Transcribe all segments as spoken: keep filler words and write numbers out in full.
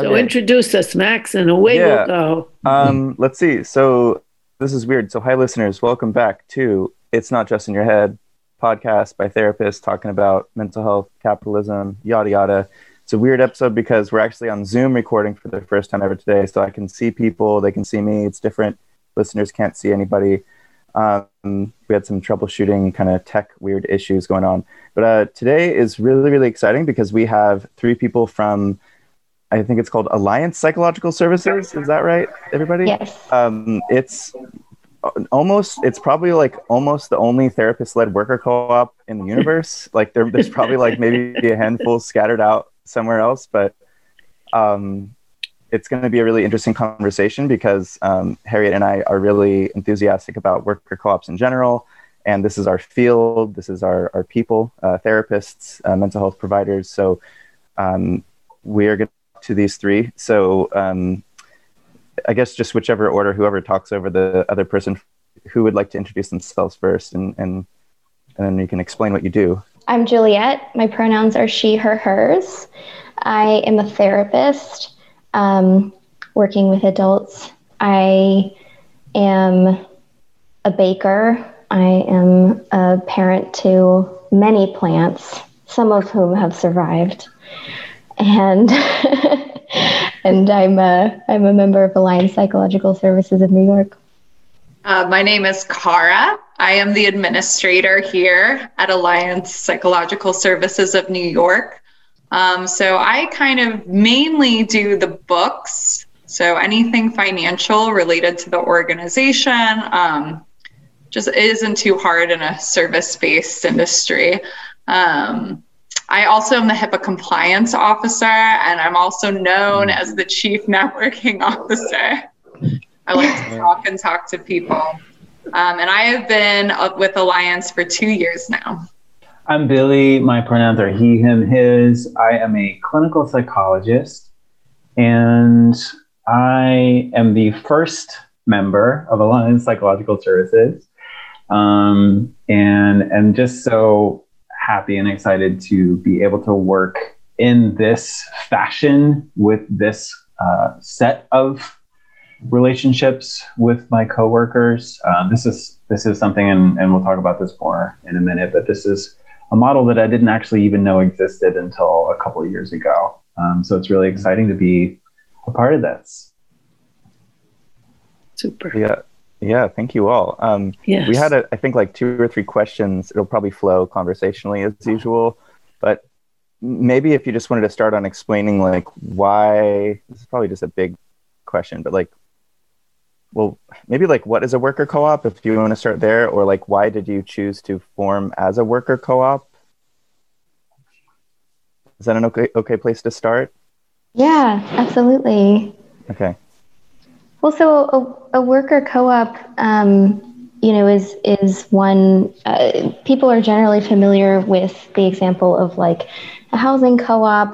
So okay. Introduce us, Max, and away yeah. we'll go. Um, let's see. So this is weird. So hi, listeners. Welcome back to It's Not Just in Your Head podcast by therapists talking about mental health, capitalism, yada, yada. It's a weird episode because we're actually on Zoom recording for the first time ever today. So I can see people. They can see me. It's different. Listeners can't see anybody. Um, we had some troubleshooting kind of tech weird issues going on. But uh, today is really, really exciting because we have three people from... I think it's called Alliance Psychological Services. Is that right, everybody? Yes. Um, it's almost, it's probably like almost the only therapist-led worker co-op in the universe. Like there, there's probably like maybe a handful scattered out somewhere else, but um, it's going to be a really interesting conversation because um, Harriet and I are really enthusiastic about worker co-ops in general. And this is our field. This is our, our people, uh, therapists, uh, mental health providers. So um, we are going to to these three. So um, I guess just whichever order, whoever talks over the other person, who would like to introduce themselves first and, and, and then you can explain what you do. I'm Juliet. My pronouns are she, her, hers. I am a therapist um, working with adults. I am a baker. I am a parent to many plants, some of whom have survived. And and I'm a, I'm a member of Alliance Psychological Services of New York. Uh, my name is Kara. I am the administrator here at Alliance Psychological Services of New York. Um, so I kind of mainly do the books. So anything financial related to the organization um, just isn't too hard in a service-based industry. Um I also am the HIPAA compliance officer, and I'm also known as the chief networking officer. I like to talk and talk to people. Um, and I have been up with Alliance for two years now. I'm Billy. My pronouns are he, him, his. I am a clinical psychologist, and I am the first member of Alliance Psychological Services. Um, and and just so... happy and excited to be able to work in this fashion with this uh, set of relationships with my coworkers. Uh, this is this is something, and, and we'll talk about this more in a minute, but this is a model that I didn't actually even know existed until a couple of years ago. Um, so it's really exciting to be a part of this. Super. Yeah. Yeah, thank you all. Um, yes. We had, a, I think, like two or three questions. It'll probably flow conversationally as usual, but maybe if you just wanted to start on explaining, like, why, this is probably just a big question, but like, well, maybe like, what is a worker co-op, if you want to start there, or like, why did you choose to form as a worker co-op? Is that an okay, okay place to start? Yeah, absolutely. Okay. Well, so a, a worker co-op, um, you know, is is one, uh, people are generally familiar with the example of like a housing co-op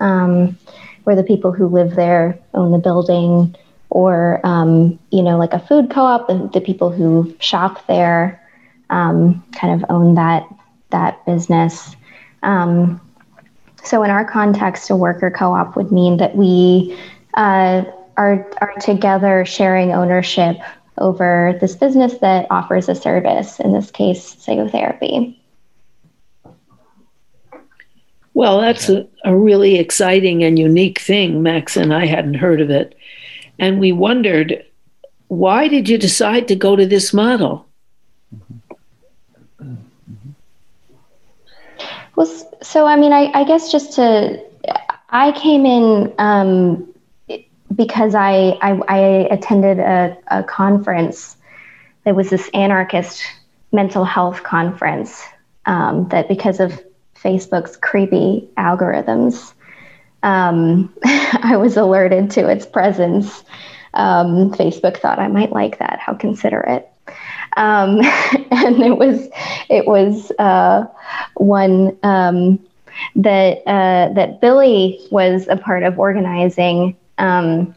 um, where the people who live there own the building, or, um, you know, like a food co-op, the, the people who shop there um, kind of own that, that business. Um, so in our context, a worker co-op would mean that we... Uh, Are, are together sharing ownership over this business that offers a service, in this case, psychotherapy. Well, that's a, a really exciting and unique thing, Max, and I hadn't heard of it. And we wondered, why did you decide to go to this model? Well, so, I mean, I, I guess just to, I came in, um, because I, I, I attended a, a conference. There was this anarchist mental health conference um, that because of Facebook's creepy algorithms, um, I was alerted to its presence. Um, Facebook thought I might like that. How considerate. Um, and it was, it was uh, one um, that, uh, that Billy was a part of organizing. Um,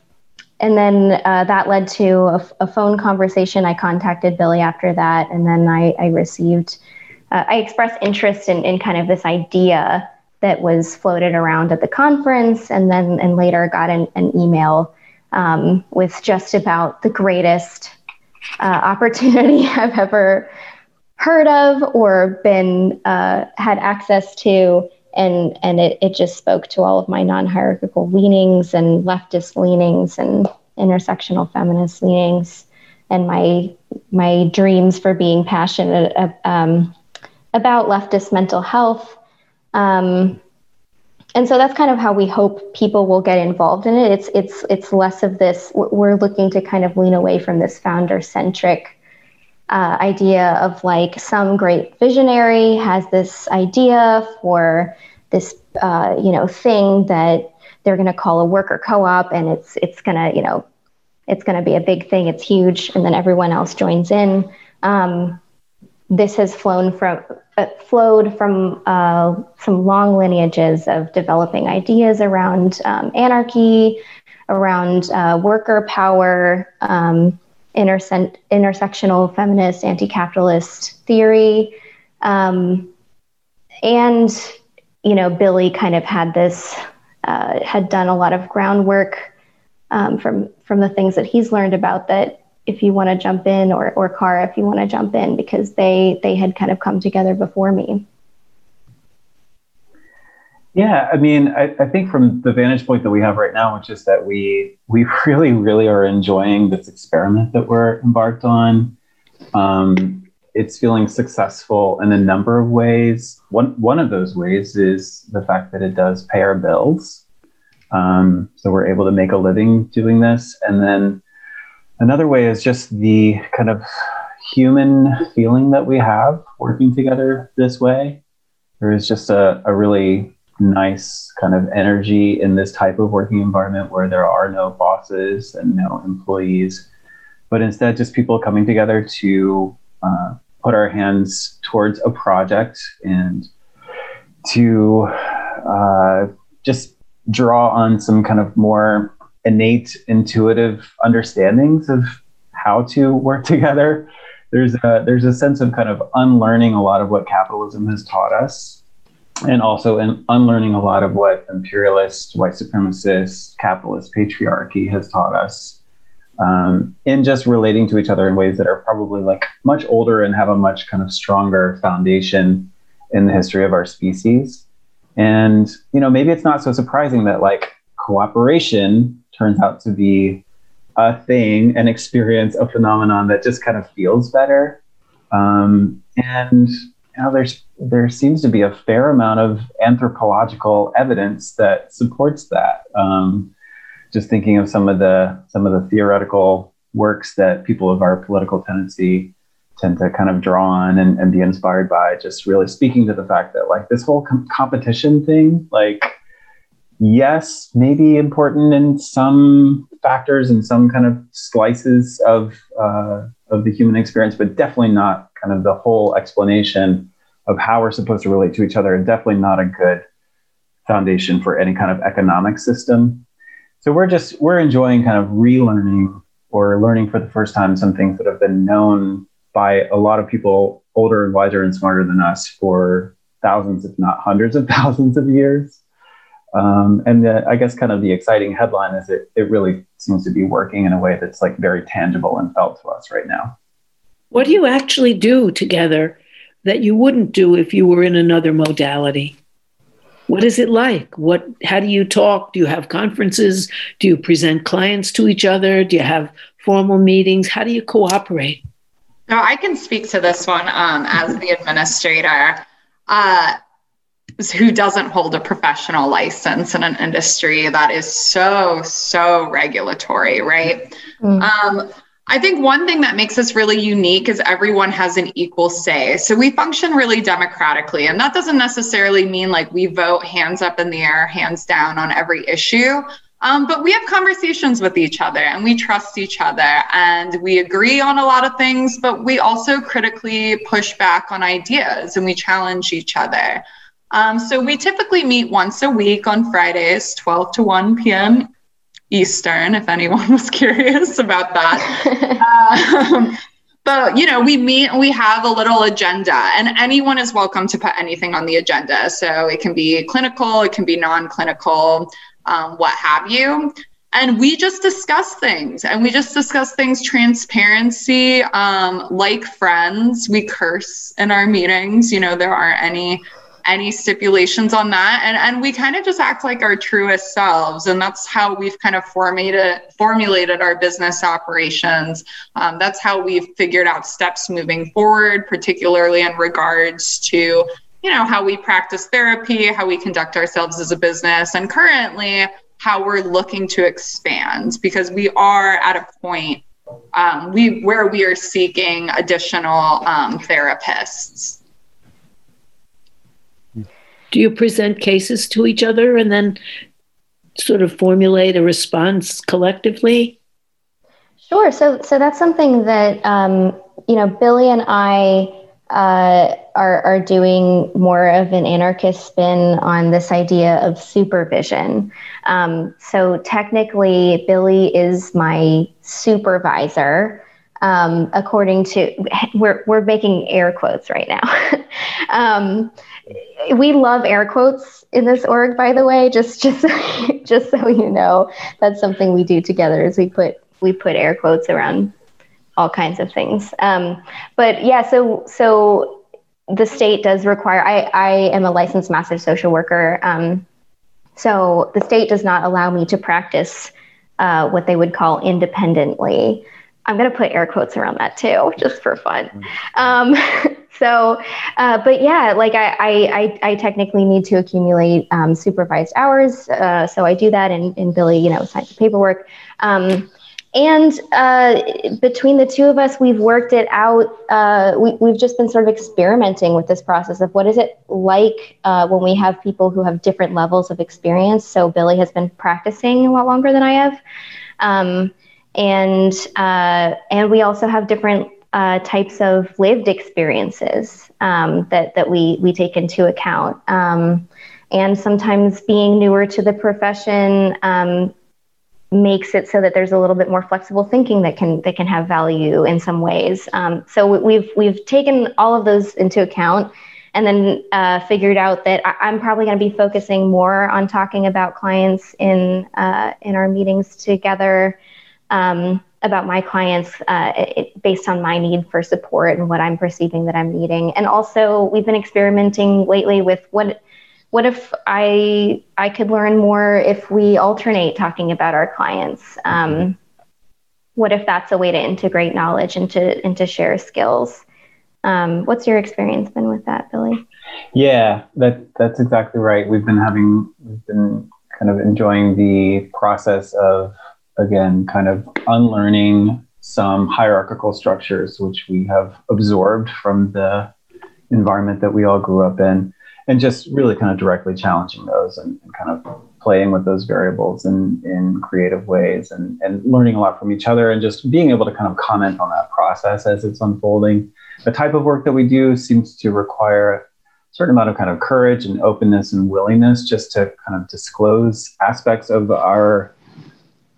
and then uh, that led to a, a phone conversation. I contacted Billy after that, and then I, I received, uh, I expressed interest in, in kind of this idea that was floated around at the conference, and then and later got an, an email um, with just about the greatest uh, opportunity I've ever heard of or been uh, had access to. And and it, it just spoke to all of my non-hierarchical leanings and leftist leanings and intersectional feminist leanings and my my dreams for being passionate uh, um, about leftist mental health. Um, and so that's kind of how we hope people will get involved in it. It's it's it's less of this, we're looking to kind of lean away from this founder-centric Uh, idea of like some great visionary has this idea for this, uh, you know, thing that they're going to call a worker co-op, and it's it's going to, you know, it's going to be a big thing. It's huge, and then everyone else joins in. Um, this has flown from uh, flowed from uh, some long lineages of developing ideas around um, anarchy, around uh, worker power. Um, Interse- intersectional feminist, anti-capitalist theory. Um, and, you know, Billy kind of had this, uh, had done a lot of groundwork um, from from the things that he's learned about that, if you want to jump in, or or Kara, if you want to jump in, because they, they had kind of come together before me. Yeah, I mean, I, I think from the vantage point that we have right now, which is that we we really, really are enjoying this experiment that we're embarked on. Um, it's feeling successful in a number of ways. One one of those ways is the fact that it does pay our bills. Um, so we're able to make a living doing this. And then another way is just the kind of human feeling that we have working together this way. There is just a, a really nice kind of energy in this type of working environment where there are no bosses and no employees, but instead just people coming together to uh, put our hands towards a project and to uh, just draw on some kind of more innate, intuitive understandings of how to work together. There's a, there's a sense of kind of unlearning a lot of what capitalism has taught us, and also in unlearning a lot of what imperialist, white supremacist, capitalist patriarchy has taught us um, in just relating to each other in ways that are probably like much older and have a much kind of stronger foundation in the history of our species. And, you know, maybe it's not so surprising that like cooperation turns out to be a thing, an experience, a phenomenon that just kind of feels better. Um, and, you know, there's there seems to be a fair amount of anthropological evidence that supports that. Um, just thinking of some of the some of the theoretical works that people of our political tendency tend to kind of draw on and, and be inspired by, just really speaking to the fact that like this whole com- competition thing, like, yes, maybe important in some factors and some kind of slices of uh, of the human experience, but definitely not kind of the whole explanation of how we're supposed to relate to each other, and definitely not a good foundation for any kind of economic system. So we're just, we're enjoying kind of relearning or learning for the first time some things that have been known by a lot of people older and wiser and smarter than us for thousands, if not hundreds of thousands of years. Um, and the, I guess kind of the exciting headline is it, it really seems to be working in a way that's like very tangible and felt to us right now. What do you actually do together that you wouldn't do if you were in another modality? What is it like? What? How do you talk? Do you have conferences? Do you present clients to each other? Do you have formal meetings? How do you cooperate? No, I can speak to this one um, as the administrator uh, who doesn't hold a professional license in an industry that is so, so regulatory, right? Mm. Um, I think one thing that makes us really unique is everyone has an equal say. So we function really democratically, and that doesn't necessarily mean like we vote hands up in the air, hands down on every issue. Um, but we have conversations with each other, and we trust each other, and we agree on a lot of things, but we also critically push back on ideas and we challenge each other. Um, so we typically meet once a week on Fridays, twelve to one p.m. Eastern, if anyone was curious about that. um, But, you know, we meet and we have a little agenda, and anyone is welcome to put anything on the agenda. So it can be clinical, it can be non-clinical, um, what have you. And we just discuss things and we just discuss things, transparency, um, like friends. We curse in our meetings. You know, there aren't any any stipulations on that. And and we kind of just act like our truest selves. And that's how we've kind of formated, formulated our business operations. Um, that's how we've figured out steps moving forward, particularly in regards to, you know, how we practice therapy, how we conduct ourselves as a business, and currently how we're looking to expand, because we are at a point um, we where we are seeking additional um, therapists. Do you present cases to each other and then sort of formulate a response collectively? Sure. So, so that's something that um, you know, Billy and I uh, are are doing more of an anarchist spin on this idea of supervision. Um, so technically, Billy is my supervisor. Um, according to, we're we're making air quotes right now. um, we love air quotes in this org, by the way. Just just just so you know, that's something we do together. Is we put we put air quotes around all kinds of things. Um, but yeah, so so the state does require. I I am a licensed master social worker. Um, so the state does not allow me to practice uh, what they would call independently. I'm going to put air quotes around that too, just for fun. Um, so, uh, but yeah, like I, I, I technically need to accumulate um, supervised hours. Uh, so I do that, and, and Billy, you know, signs the paperwork. Um, and uh, between the two of us, we've worked it out. Uh, we, we've just been sort of experimenting with this process of what is it like uh, when we have people who have different levels of experience. So Billy has been practicing a lot longer than I have. Um, And uh, and we also have different uh, types of lived experiences um, that that we we take into account. Um, and sometimes being newer to the profession um, makes it so that there's a little bit more flexible thinking that can that can have value in some ways. Um, so we've we've taken all of those into account, and then uh, figured out that I- I'm probably going to be focusing more on talking about clients in uh, in our meetings together. Um, about my clients uh, it, based on my need for support and what I'm perceiving that I'm needing. And also we've been experimenting lately with what what if I I could learn more if we alternate talking about our clients? Um, what if that's a way to integrate knowledge and to, and to share skills? Um, what's your experience been with that, Billy? Yeah, that that's exactly right. We've been having, we've been kind of enjoying the process of, again, kind of unlearning some hierarchical structures, which we have absorbed from the environment that we all grew up in, and just really kind of directly challenging those and, and kind of playing with those variables in, in creative ways, and, and learning a lot from each other, and just being able to kind of comment on that process as it's unfolding. The type of work that we do seems to require a certain amount of kind of courage and openness and willingness just to kind of disclose aspects of our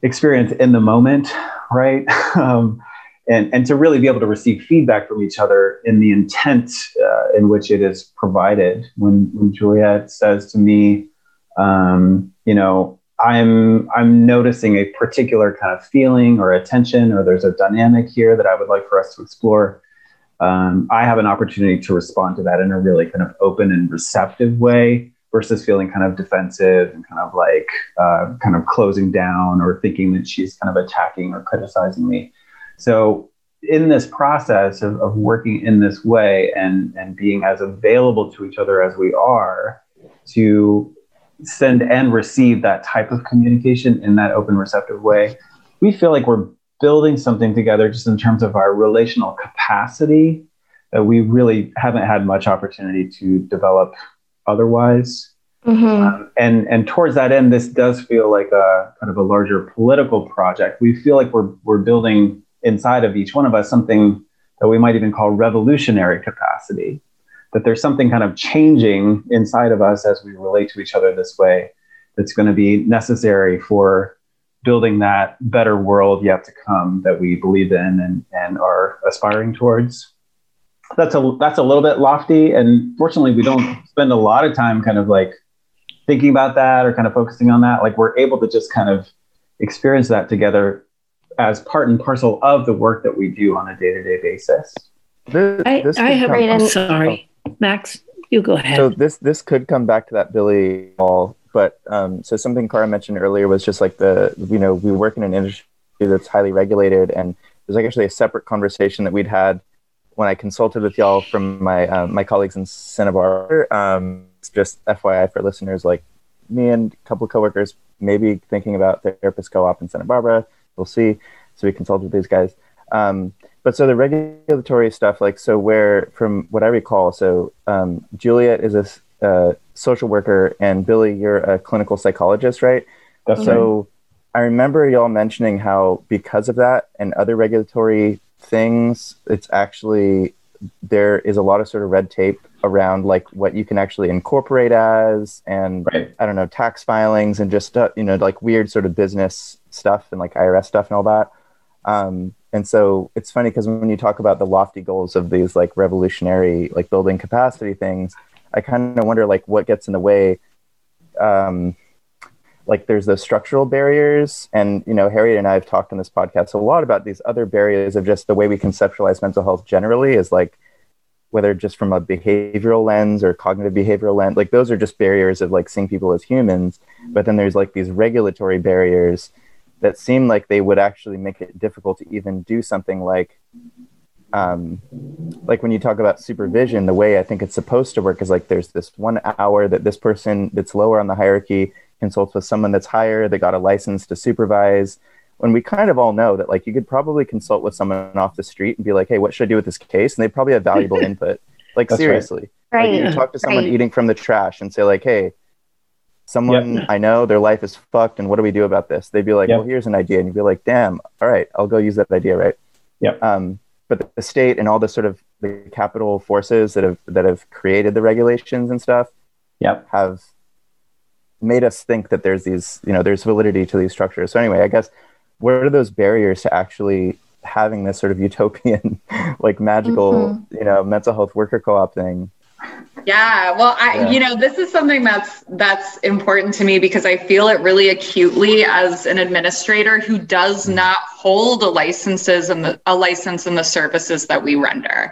experience in the moment, right? Um, and, and to really be able to receive feedback from each other in the intent uh, in which it is provided. When, when Juliet says to me, um, you know, I'm, I'm noticing a particular kind of feeling or attention, or there's a dynamic here that I would like for us to explore. Um, I have an opportunity to respond to that in a really kind of open and receptive way, versus feeling kind of defensive and kind of like uh, kind of closing down or thinking that she's kind of attacking or criticizing me. So in this process of, of working in this way and, and being as available to each other as we are to send and receive that type of communication in that open, receptive way, we feel like we're building something together just in terms of our relational capacity that we really haven't had much opportunity to develop otherwise. Mm-hmm. um, and and towards that end, this does feel like a kind of a larger political project. We feel like we're we're building inside of each one of us something that we might even call revolutionary capacity, that there's something kind of changing inside of us as we relate to each other this way that's going to be necessary for building that better world yet to come that we believe in and, and are aspiring towards. That's a, that's a little bit lofty. And fortunately, we don't spend a lot of time kind of like thinking about that or kind of focusing on that. Like we're able to just kind of experience that together as part and parcel of the work that we do on a day-to-day basis. This, I, this I have, come, right, I'm sorry, oh. Max, you go ahead. So this, this could come back to that Billy all, but um, so something Kara mentioned earlier was just like the, you know, we work in an industry that's highly regulated, and there's like actually a separate conversation that we'd had when I consulted with y'all from my uh, my colleagues in Santa Barbara. Um, just F Y I for listeners, like me and a couple of coworkers, maybe thinking about therapist co-op in Santa Barbara, we'll see. So we consulted with these guys. Um, but so the regulatory stuff, like, so where, from what I recall, so um, Juliet is a uh, social worker and Billy, you're a clinical psychologist, right? That's so right. I remember y'all mentioning how because of that and other regulatory things, it's actually, there is a lot of sort of red tape around like what you can actually incorporate as, and right. I don't know, tax filings and just, uh, you know, like weird sort of business stuff and like I R S stuff and all that. Um, and so it's funny because when you talk about the lofty goals of these like revolutionary, like building capacity things, I kind of wonder like what gets in the way. Um, like there's those structural barriers, and, you know, Harriet and I have talked on this podcast a lot about these other barriers of just the way we conceptualize mental health generally is like, whether just from a behavioral lens or cognitive behavioral lens, like those are just barriers of like seeing people as humans. But then there's like these regulatory barriers that seem like they would actually make it difficult to even do something like, um, like when you talk about supervision, the way I think it's supposed to work is like, there's this one hour that this person that's lower on the hierarchy consults with someone that's higher, that got a license to supervise. When we kind of all know that like, you could probably consult with someone off the street and be like, hey, what should I do with this case? And they probably have valuable input. Like, that's seriously, right. Like, right. You can talk to someone right. eating from the trash and say like, hey, someone yep. I know, their life is fucked, and what do we do about this? They'd be like, yep. well, here's an idea. And you'd be like, damn, all right, I'll go use that idea, right? Yep. Um, but the state and all the sort of the capital forces that have that have created the regulations and stuff yep. have made us think that there's these, you know, there's validity to these structures. So anyway, I guess, what are those barriers to actually having this sort of utopian, like magical, mm-hmm. you know, mental health worker co-op thing? Yeah, well, I, yeah. you know, this is something that's that's important to me because I feel it really acutely as an administrator who does not hold a licenses and the, a license in the services that we render.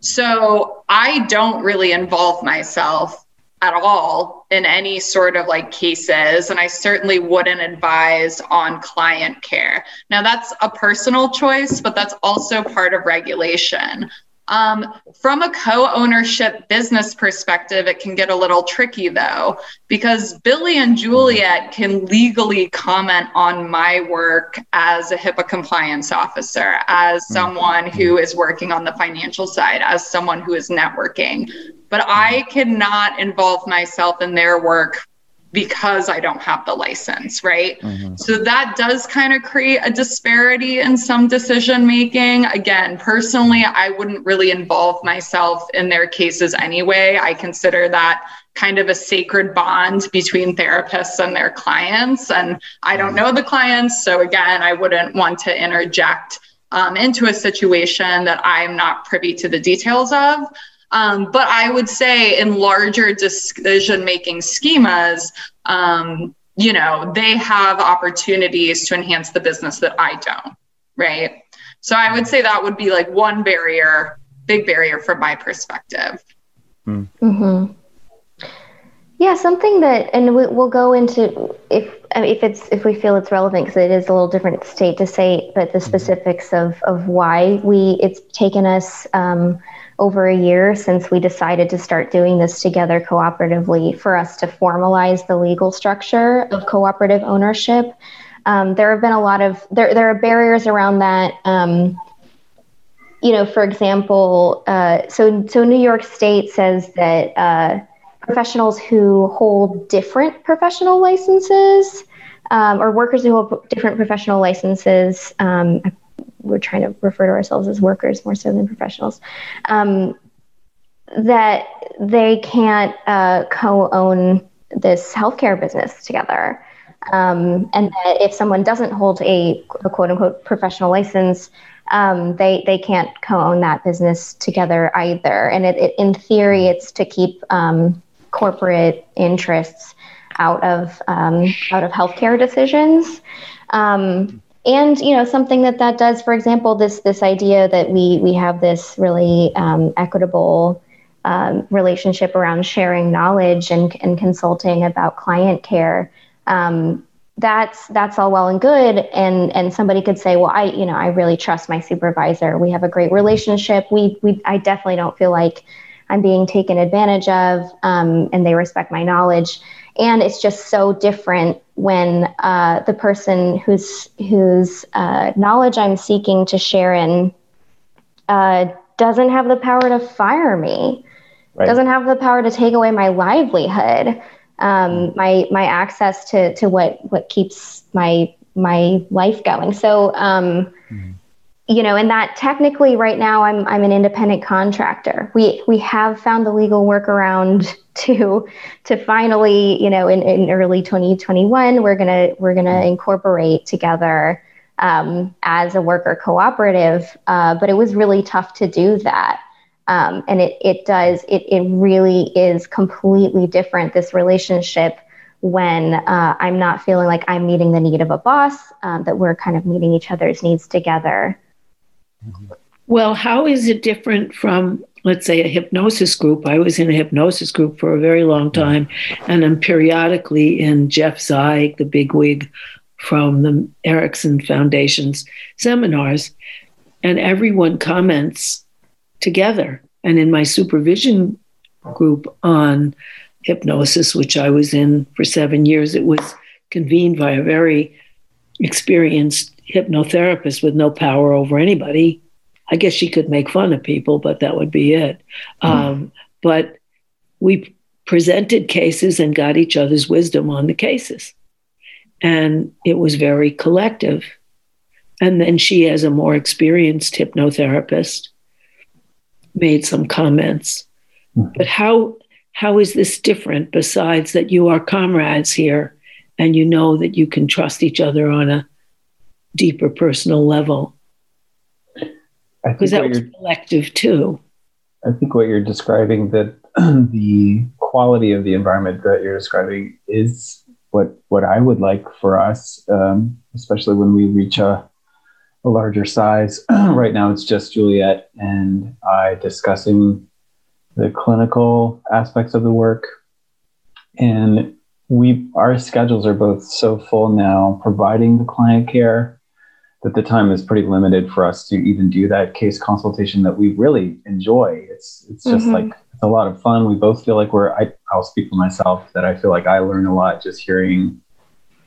So I don't really involve myself at all in any sort of like cases, and I certainly wouldn't advise on client care. Now that's a personal choice, but that's also part of regulation. Um, from a co-ownership business perspective, it can get a little tricky though, because Billy and Juliet can legally comment on my work as a HIPAA compliance officer, as someone who is working on the financial side, as someone who is networking, but I cannot involve myself in their work because I don't have the license, right? Mm-hmm. So that does kind of create a disparity in some decision-making. Again, personally, I wouldn't really involve myself in their cases anyway. I consider that kind of a sacred bond between therapists and their clients. And I don't know the clients, so again, I wouldn't want to interject um, into a situation that I'm not privy to the details of. Um, but I would say in larger decision-making schemas, um, you know, they have opportunities to enhance the business that I don't, right? So I would say that would be like one barrier, big barrier from my perspective. Mm-hmm. Yeah, something that, and we, we'll go into if if it's if we feel it's relevant, because it is a little different state to state, but the specifics of of why we it's taken us. Um, over a year since we decided to start doing this together cooperatively for us to formalize the legal structure of cooperative ownership. Um, there have been a lot of, there there are barriers around that. Um, you know, for example, uh, so, so New York State says that uh, professionals who hold different professional licenses um, or workers who hold different professional licenses, um, we're trying to refer to ourselves as workers more so than professionals, um, that they can't uh, co-own this healthcare business together. Um, and that if someone doesn't hold a, a quote unquote professional license, um, they, they can't co-own that business together either. And it, it, in theory, it's to keep um, corporate interests out of um, out of healthcare decisions. Um, and, you know, something that that does, for example, this this idea that we we have this really um, equitable um, relationship around sharing knowledge and, and consulting about client care. Um, that's that's all well and good. And and somebody could say, well, I, you know, I really trust my supervisor. We have a great relationship. We we I definitely don't feel like I'm being taken advantage of, um, and they respect my knowledge. And it's just so different when uh, the person whose whose uh, knowledge I'm seeking to share in uh, doesn't have the power to fire me, right. Doesn't have the power to take away my livelihood, um, my my access to to what what keeps my my life going. So. Um, mm-hmm. You know, and that technically right now I'm I'm an independent contractor. We we have found the legal workaround to to finally, you know, in, in early twenty twenty-one, we're gonna we're gonna incorporate together um, as a worker cooperative. Uh, but it was really tough to do that, um, and it it does it it really is completely different, this relationship. When uh, I'm not feeling like I'm meeting the need of a boss, um, that we're kind of meeting each other's needs together. Well, how is it different from, let's say, a hypnosis group? I was in a hypnosis group for a very long time, and I'm periodically in Jeff Zeig, the bigwig from the Erickson Foundation's seminars, and everyone comments together. And in my supervision group on hypnosis, which I was in for seven years, it was convened by a very experienced hypnotherapist with no power over anybody. I guess she could make fun of people, but that would be it. Mm-hmm. Um, but we presented cases and got each other's wisdom on the cases. And it was very collective. And then she, as a more experienced hypnotherapist, made some comments. Mm-hmm. But how... How is this different besides that you are comrades here and you know that you can trust each other on a deeper personal level? Because that was collective too. I think what you're describing, that the quality of the environment that you're describing is what, what I would like for us, um, especially when we reach a, a larger size. Right now it's just Juliet and I discussing the clinical aspects of the work. And we, our schedules are both so full now, providing the client care, that the time is pretty limited for us to even do that case consultation that we really enjoy. It's it's just mm-hmm. like, it's a lot of fun. We both feel like we're, I, I'll speak for myself, that I feel like I learn a lot just hearing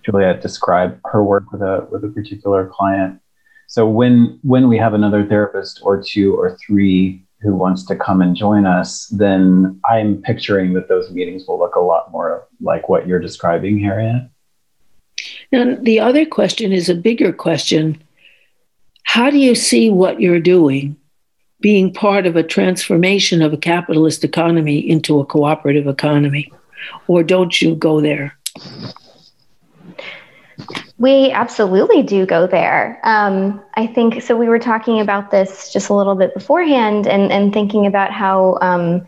Juliet describe her work with a with a particular client. So when when we have another therapist or two or three who wants to come and join us, then I'm picturing that those meetings will look a lot more like what you're describing, Harriet. Now, the other question is a bigger question. How do you see what you're doing being part of a transformation of a capitalist economy into a cooperative economy? Or don't you go there? We absolutely do go there. Um, I think, so we were talking about this just a little bit beforehand and, and thinking about how um,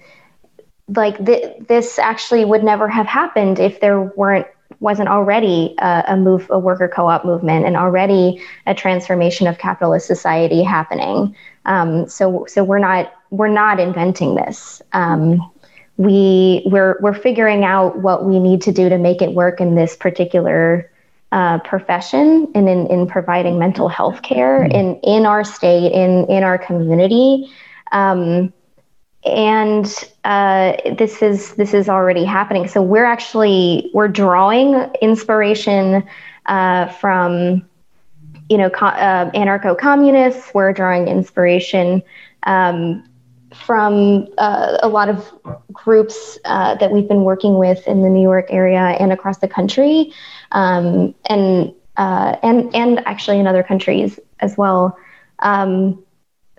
like th- this actually would never have happened if there weren't, wasn't already a, a move, a worker co-op movement and already a transformation of capitalist society happening. Um, so, so we're not, we're not inventing this. Um, we we're, we're figuring out what we need to do to make it work in this particular Uh, profession and in, in providing mental health care in, in our state, in, in our community. Um, and uh, this is this is already happening. So we're actually, we're drawing inspiration uh, from, you know, co- uh, anarcho-communists. We're drawing inspiration um, from uh, a lot of groups uh, that we've been working with in the New York area and across the country, um, and uh, and and actually in other countries as well, um,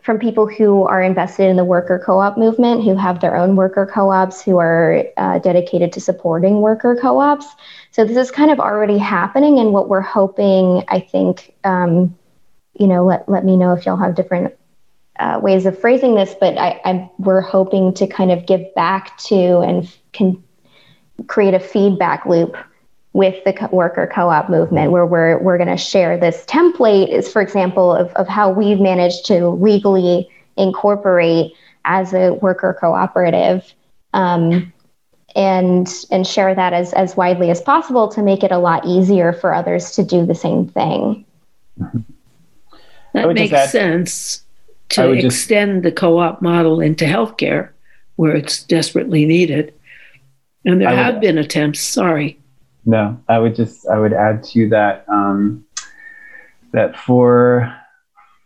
from people who are invested in the worker co-op movement, who have their own worker co-ops, who are uh, dedicated to supporting worker co-ops. So this is kind of already happening. And what we're hoping, I think, um, you know, let, let me know if y'all have different uh, ways of phrasing this, but I, I, we're hoping to kind of give back to and can create a feedback loop with the worker co-op movement, where we're we're going to share this template, is, for example, of, of how we've managed to legally incorporate as a worker cooperative, um, and and share that as, as widely as possible to make it a lot easier for others to do the same thing. Mm-hmm. That makes add, sense to extend just... the co-op model into healthcare, where it's desperately needed. And there I have would... been attempts, sorry. No, I would just, I would add to that, um, that for,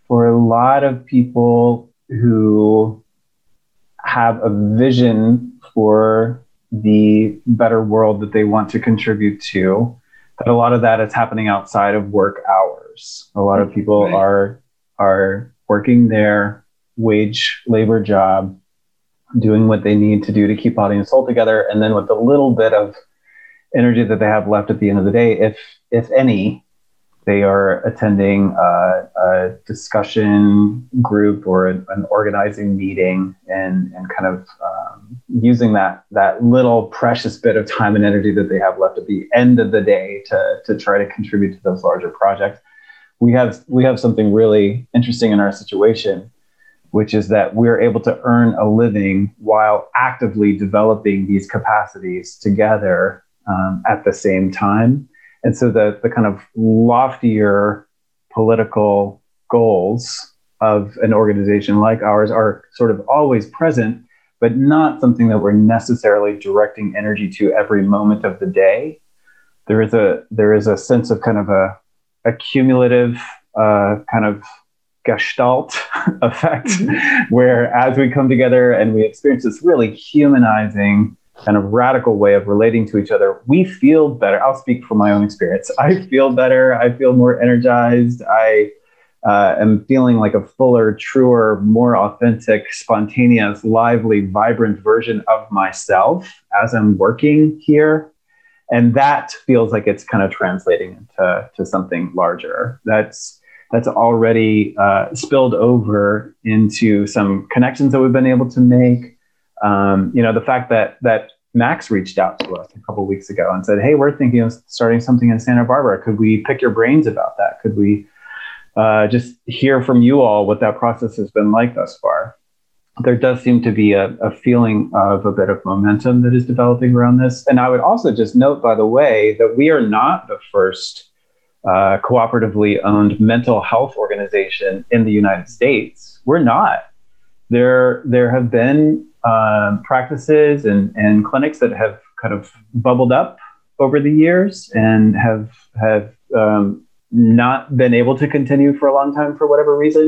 for a lot of people who have a vision for the better world that they want to contribute to, that a lot of that is happening outside of work hours. A lot of people right. are, are working their wage labor job, doing what they need to do to keep body and soul together. And then with a little bit of energy that they have left at the end of the day, if if any, they are attending uh, a discussion group or an, an organizing meeting, and and kind of um, using that that little precious bit of time and energy that they have left at the end of the day to to try to contribute to those larger projects. We have we have something really interesting in our situation, which is that we're able to earn a living while actively developing these capacities together. Um, at the same time. And so the, the kind of loftier political goals of an organization like ours are sort of always present, but not something that we're necessarily directing energy to every moment of the day. There is a, there is a sense of kind of a, a cumulative uh, kind of gestalt effect, where as we come together and we experience this really humanizing and a radical way of relating to each other, we feel better. I'll speak from my own experience. I feel better. I feel more energized. I uh, am feeling like a fuller, truer, more authentic, spontaneous, lively, vibrant version of myself as I'm working here. And that feels like it's kind of translating into to something larger. That's that's already uh, spilled over into some connections that we've been able to make. Um, you know, the fact that that Max reached out to us a couple of weeks ago and said, "Hey, we're thinking of starting something in Santa Barbara. Could we pick your brains about that? Could we uh, just hear from you all what that process has been like thus far?" There does seem to be a, a feeling of a bit of momentum that is developing around this. And I would also just note, by the way, that we are not the first uh, cooperatively owned mental health organization in the United States. We're not. There, there have been Um, practices and, and clinics that have kind of bubbled up over the years and have have um, not been able to continue for a long time for whatever reason.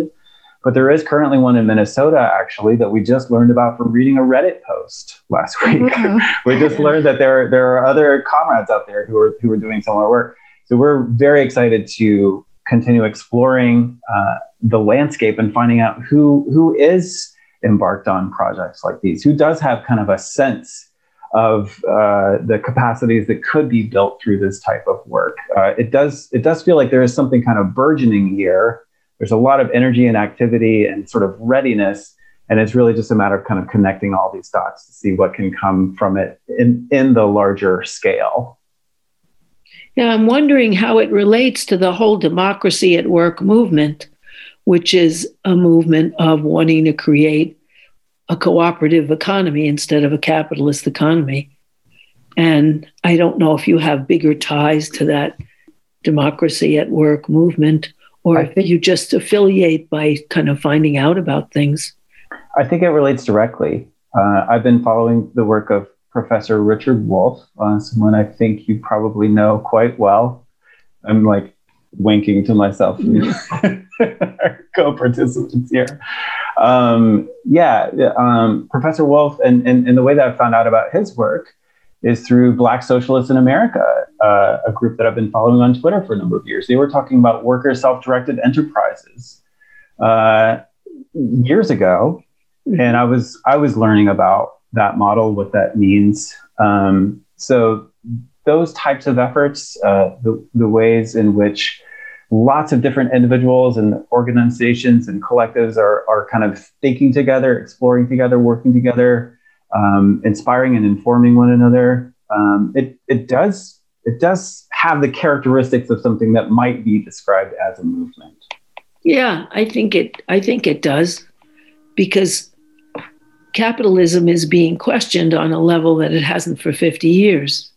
But there is currently one in Minnesota, actually, that we just learned about from reading a Reddit post last week. Mm-hmm. We just learned that there there are other comrades out there who are who are doing similar work. So we're very excited to continue exploring uh, the landscape and finding out who who is embarked on projects like these, who does have kind of a sense of uh, the capacities that could be built through this type of work. Uh, it does it does feel like there is something kind of burgeoning here. There's a lot of energy and activity and sort of readiness, and it's really just a matter of kind of connecting all these dots to see what can come from it in, in the larger scale. Now, I'm wondering how it relates to the whole Democracy at Work movement, which is a movement of wanting to create a cooperative economy instead of a capitalist economy. And I don't know if you have bigger ties to that Democracy at Work movement, or I think, if you just affiliate by kind of finding out about things. I think it relates directly. Uh, I've been following the work of Professor Richard Wolff, uh, someone I think you probably know quite well. I'm like winking to myself. Our co-participants here. Um, yeah, um, Professor Wolff, and, and, and the way that I found out about his work is through Black Socialists in America, uh, a group that I've been following on Twitter for a number of years. They were talking about worker self-directed enterprises. Uh, years ago, and I was I was learning about that model, what that means. Um, so those types of efforts, uh, the, the ways in which lots of different individuals and organizations and collectives are are kind of thinking together, exploring together, working together, um, inspiring and informing one another. Um, it it does it does have the characteristics of something that might be described as a movement. Yeah, I think it I think it does, because capitalism is being questioned on a level that it hasn't for fifty years.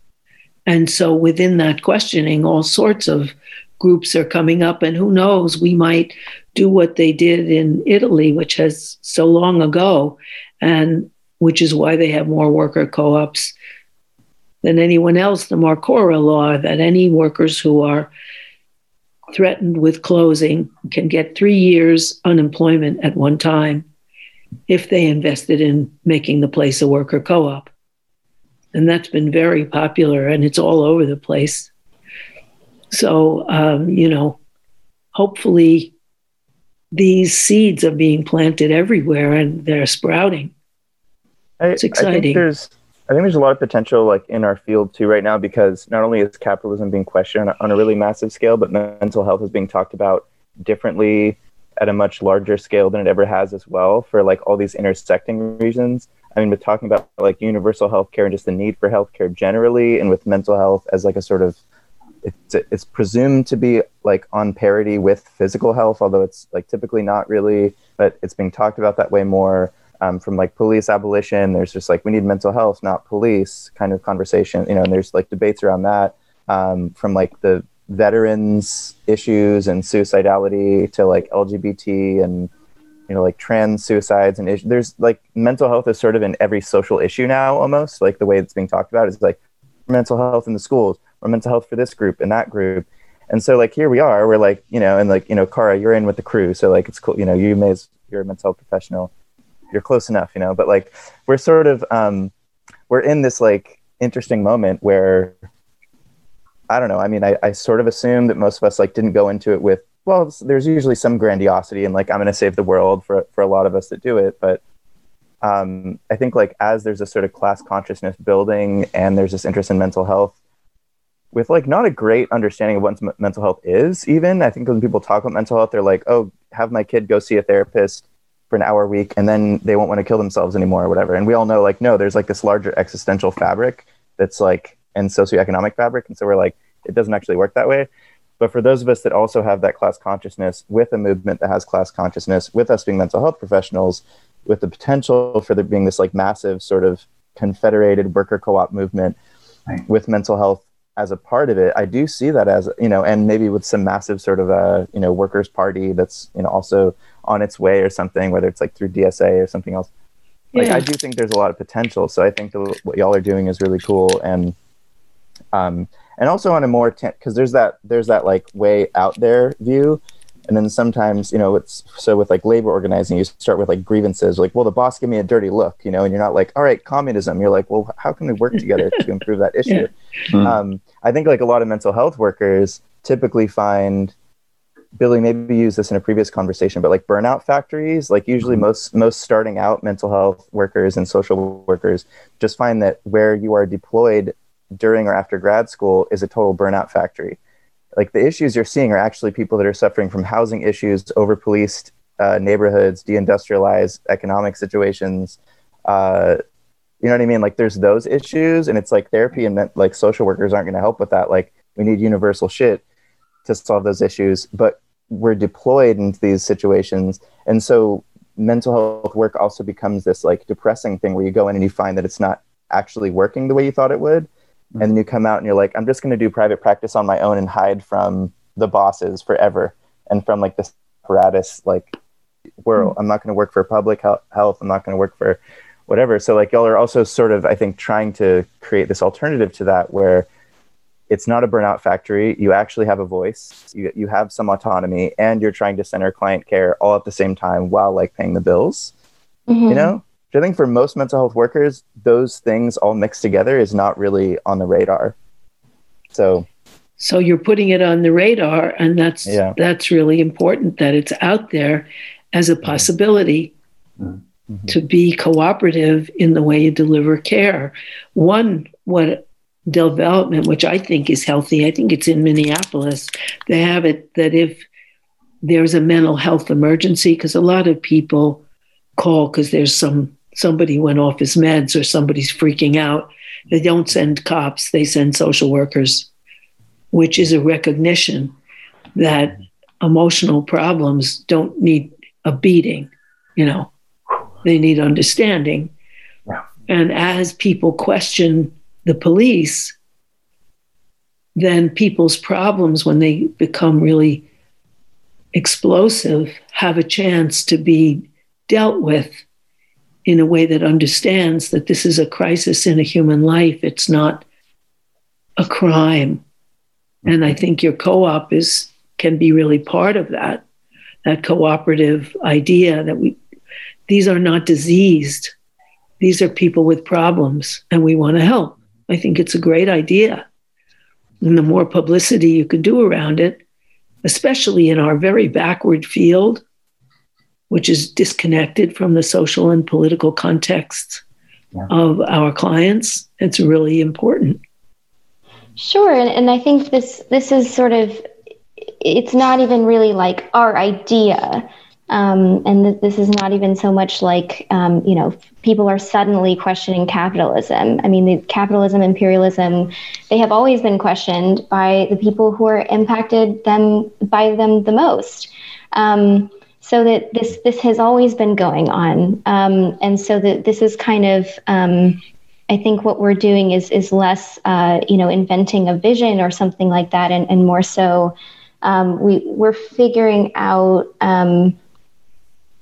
And so within that questioning, all sorts of groups are coming up, and who knows, we might do what they did in Italy, which has so long ago, and which is why they have more worker co-ops than anyone else. The Marcora law, that any workers who are threatened with closing can get three years unemployment at one time if they invested in making the place a worker co-op. And that's been very popular, and it's all over the place. So, um, you know, hopefully these seeds are being planted everywhere and they're sprouting. It's exciting. I, I think there's, I think there's a lot of potential, like, in our field too right now, because not only is capitalism being questioned on a really massive scale, but mental health is being talked about differently at a much larger scale than it ever has as well, for like all these intersecting reasons. I mean, with talking about like universal healthcare and just the need for healthcare generally, and with mental health as like a sort of, It's, it's presumed to be like on parity with physical health, although it's like typically not really, but it's being talked about that way more, um, from like police abolition. There's just like, we need mental health, not police kind of conversation, you know, and there's like debates around that, um, from like the veterans issues and suicidality to like L G B T and, you know, like trans suicides and is- there's like mental health is sort of in every social issue now, almost like the way it's being talked about is like mental health in the schools, or mental health for this group and that group. And so like, here we are, we're like, you know, and like, you know, Kara, you're in with the crew. So like, it's cool. You know, you may, as you're a mental health professional, you're close enough, you know, but like, we're sort of, um, we're in this like interesting moment where, I don't know. I mean, I, I sort of assume that most of us like didn't go into it with, well, there's usually some grandiosity and like, I'm going to save the world for, for a lot of us that do it. But um, I think like, as there's a sort of class consciousness building and there's this interest in mental health, with like not a great understanding of what m- mental health is even. I think when people talk about mental health, they're like, oh, have my kid go see a therapist for an hour a week and then they won't want to kill themselves anymore or whatever. And we all know like, no, there's like this larger existential fabric that's like, and socioeconomic fabric. And so we're like, it doesn't actually work that way. But for those of us that also have that class consciousness, with a movement that has class consciousness, with us being mental health professionals, with the potential for there being this like massive sort of confederated worker co-op movement right. with mental health as a part of it, I do see that as, you know, and maybe with some massive sort of a, you know, workers' party that's, you know, also on its way or something, whether it's like through D S A or something else. Like, yeah. I do think there's a lot of potential. So I think the, what y'all are doing is really cool. And, um, and also on a more, t- cause there's that, there's that like way out there view. And then sometimes, you know, it's, so with like labor organizing, you start with like grievances, like, well, the boss gave me a dirty look, you know, and you're not like, all right, communism. You're like, well, how can we work together to improve that issue? Yeah. Mm-hmm. Um, I think like a lot of mental health workers typically find, Billy maybe used this in a previous conversation, but like burnout factories, like usually mm-hmm. most most starting out mental health workers and social workers just find that where you are deployed during or after grad school is a total burnout factory. Like the issues you're seeing are actually people that are suffering from housing issues, over-policed uh, neighborhoods, deindustrialized economic situations. Uh, you know what I mean? Like there's those issues, and it's like therapy and like social workers aren't going to help with that. Like we need universal shit to solve those issues, but we're deployed into these situations. And so mental health work also becomes this like depressing thing where you go in and you find that it's not actually working the way you thought it would. And then you come out and you're like, I'm just going to do private practice on my own and hide from the bosses forever and from like this apparatus, like world. Mm-hmm. I'm not going to work for public health. I'm not going to work for whatever. So like y'all are also sort of, I think, trying to create this alternative to that where it's not a burnout factory. You actually have a voice. You you have some autonomy, and you're trying to center client care all at the same time while like paying the bills, mm-hmm. you know? I think for most mental health workers, those things all mixed together is not really on the radar. So, so you're putting it on the radar, and that's yeah. that's really important that it's out there, as a possibility mm-hmm. to be cooperative in the way you deliver care. One what development, which I think is healthy, I think it's in Minneapolis, they have it that if there's a mental health emergency, because a lot of people call because there's some somebody went off his meds or somebody's freaking out. They don't send cops, they send social workers, which is a recognition that emotional problems don't need a beating, you know, they need understanding. Yeah. And as people question the police, then people's problems, when they become really explosive, have a chance to be dealt with in a way that understands that this is a crisis in a human life. It's not a crime. And I think your co-op is can be really part of that, that cooperative idea that we, these are not diseased. These are people with problems and we want to help. I think it's a great idea. And the more publicity you can do around it, especially in our very backward field, which is disconnected from the social and political context yeah. of our clients, it's really important. Sure. And, and I think this this is sort of, it's not even really like our idea. Um, and th- this is not even so much like, um, you know, people are suddenly questioning capitalism. I mean, the capitalism, imperialism, they have always been questioned by the people who are impacted them by them the most. Um, so that this this has always been going on. Um, and so that this is kind of, um, I think what we're doing is is less, uh, you know, inventing a vision or something like that, and, and more so um, we, we're figuring out um,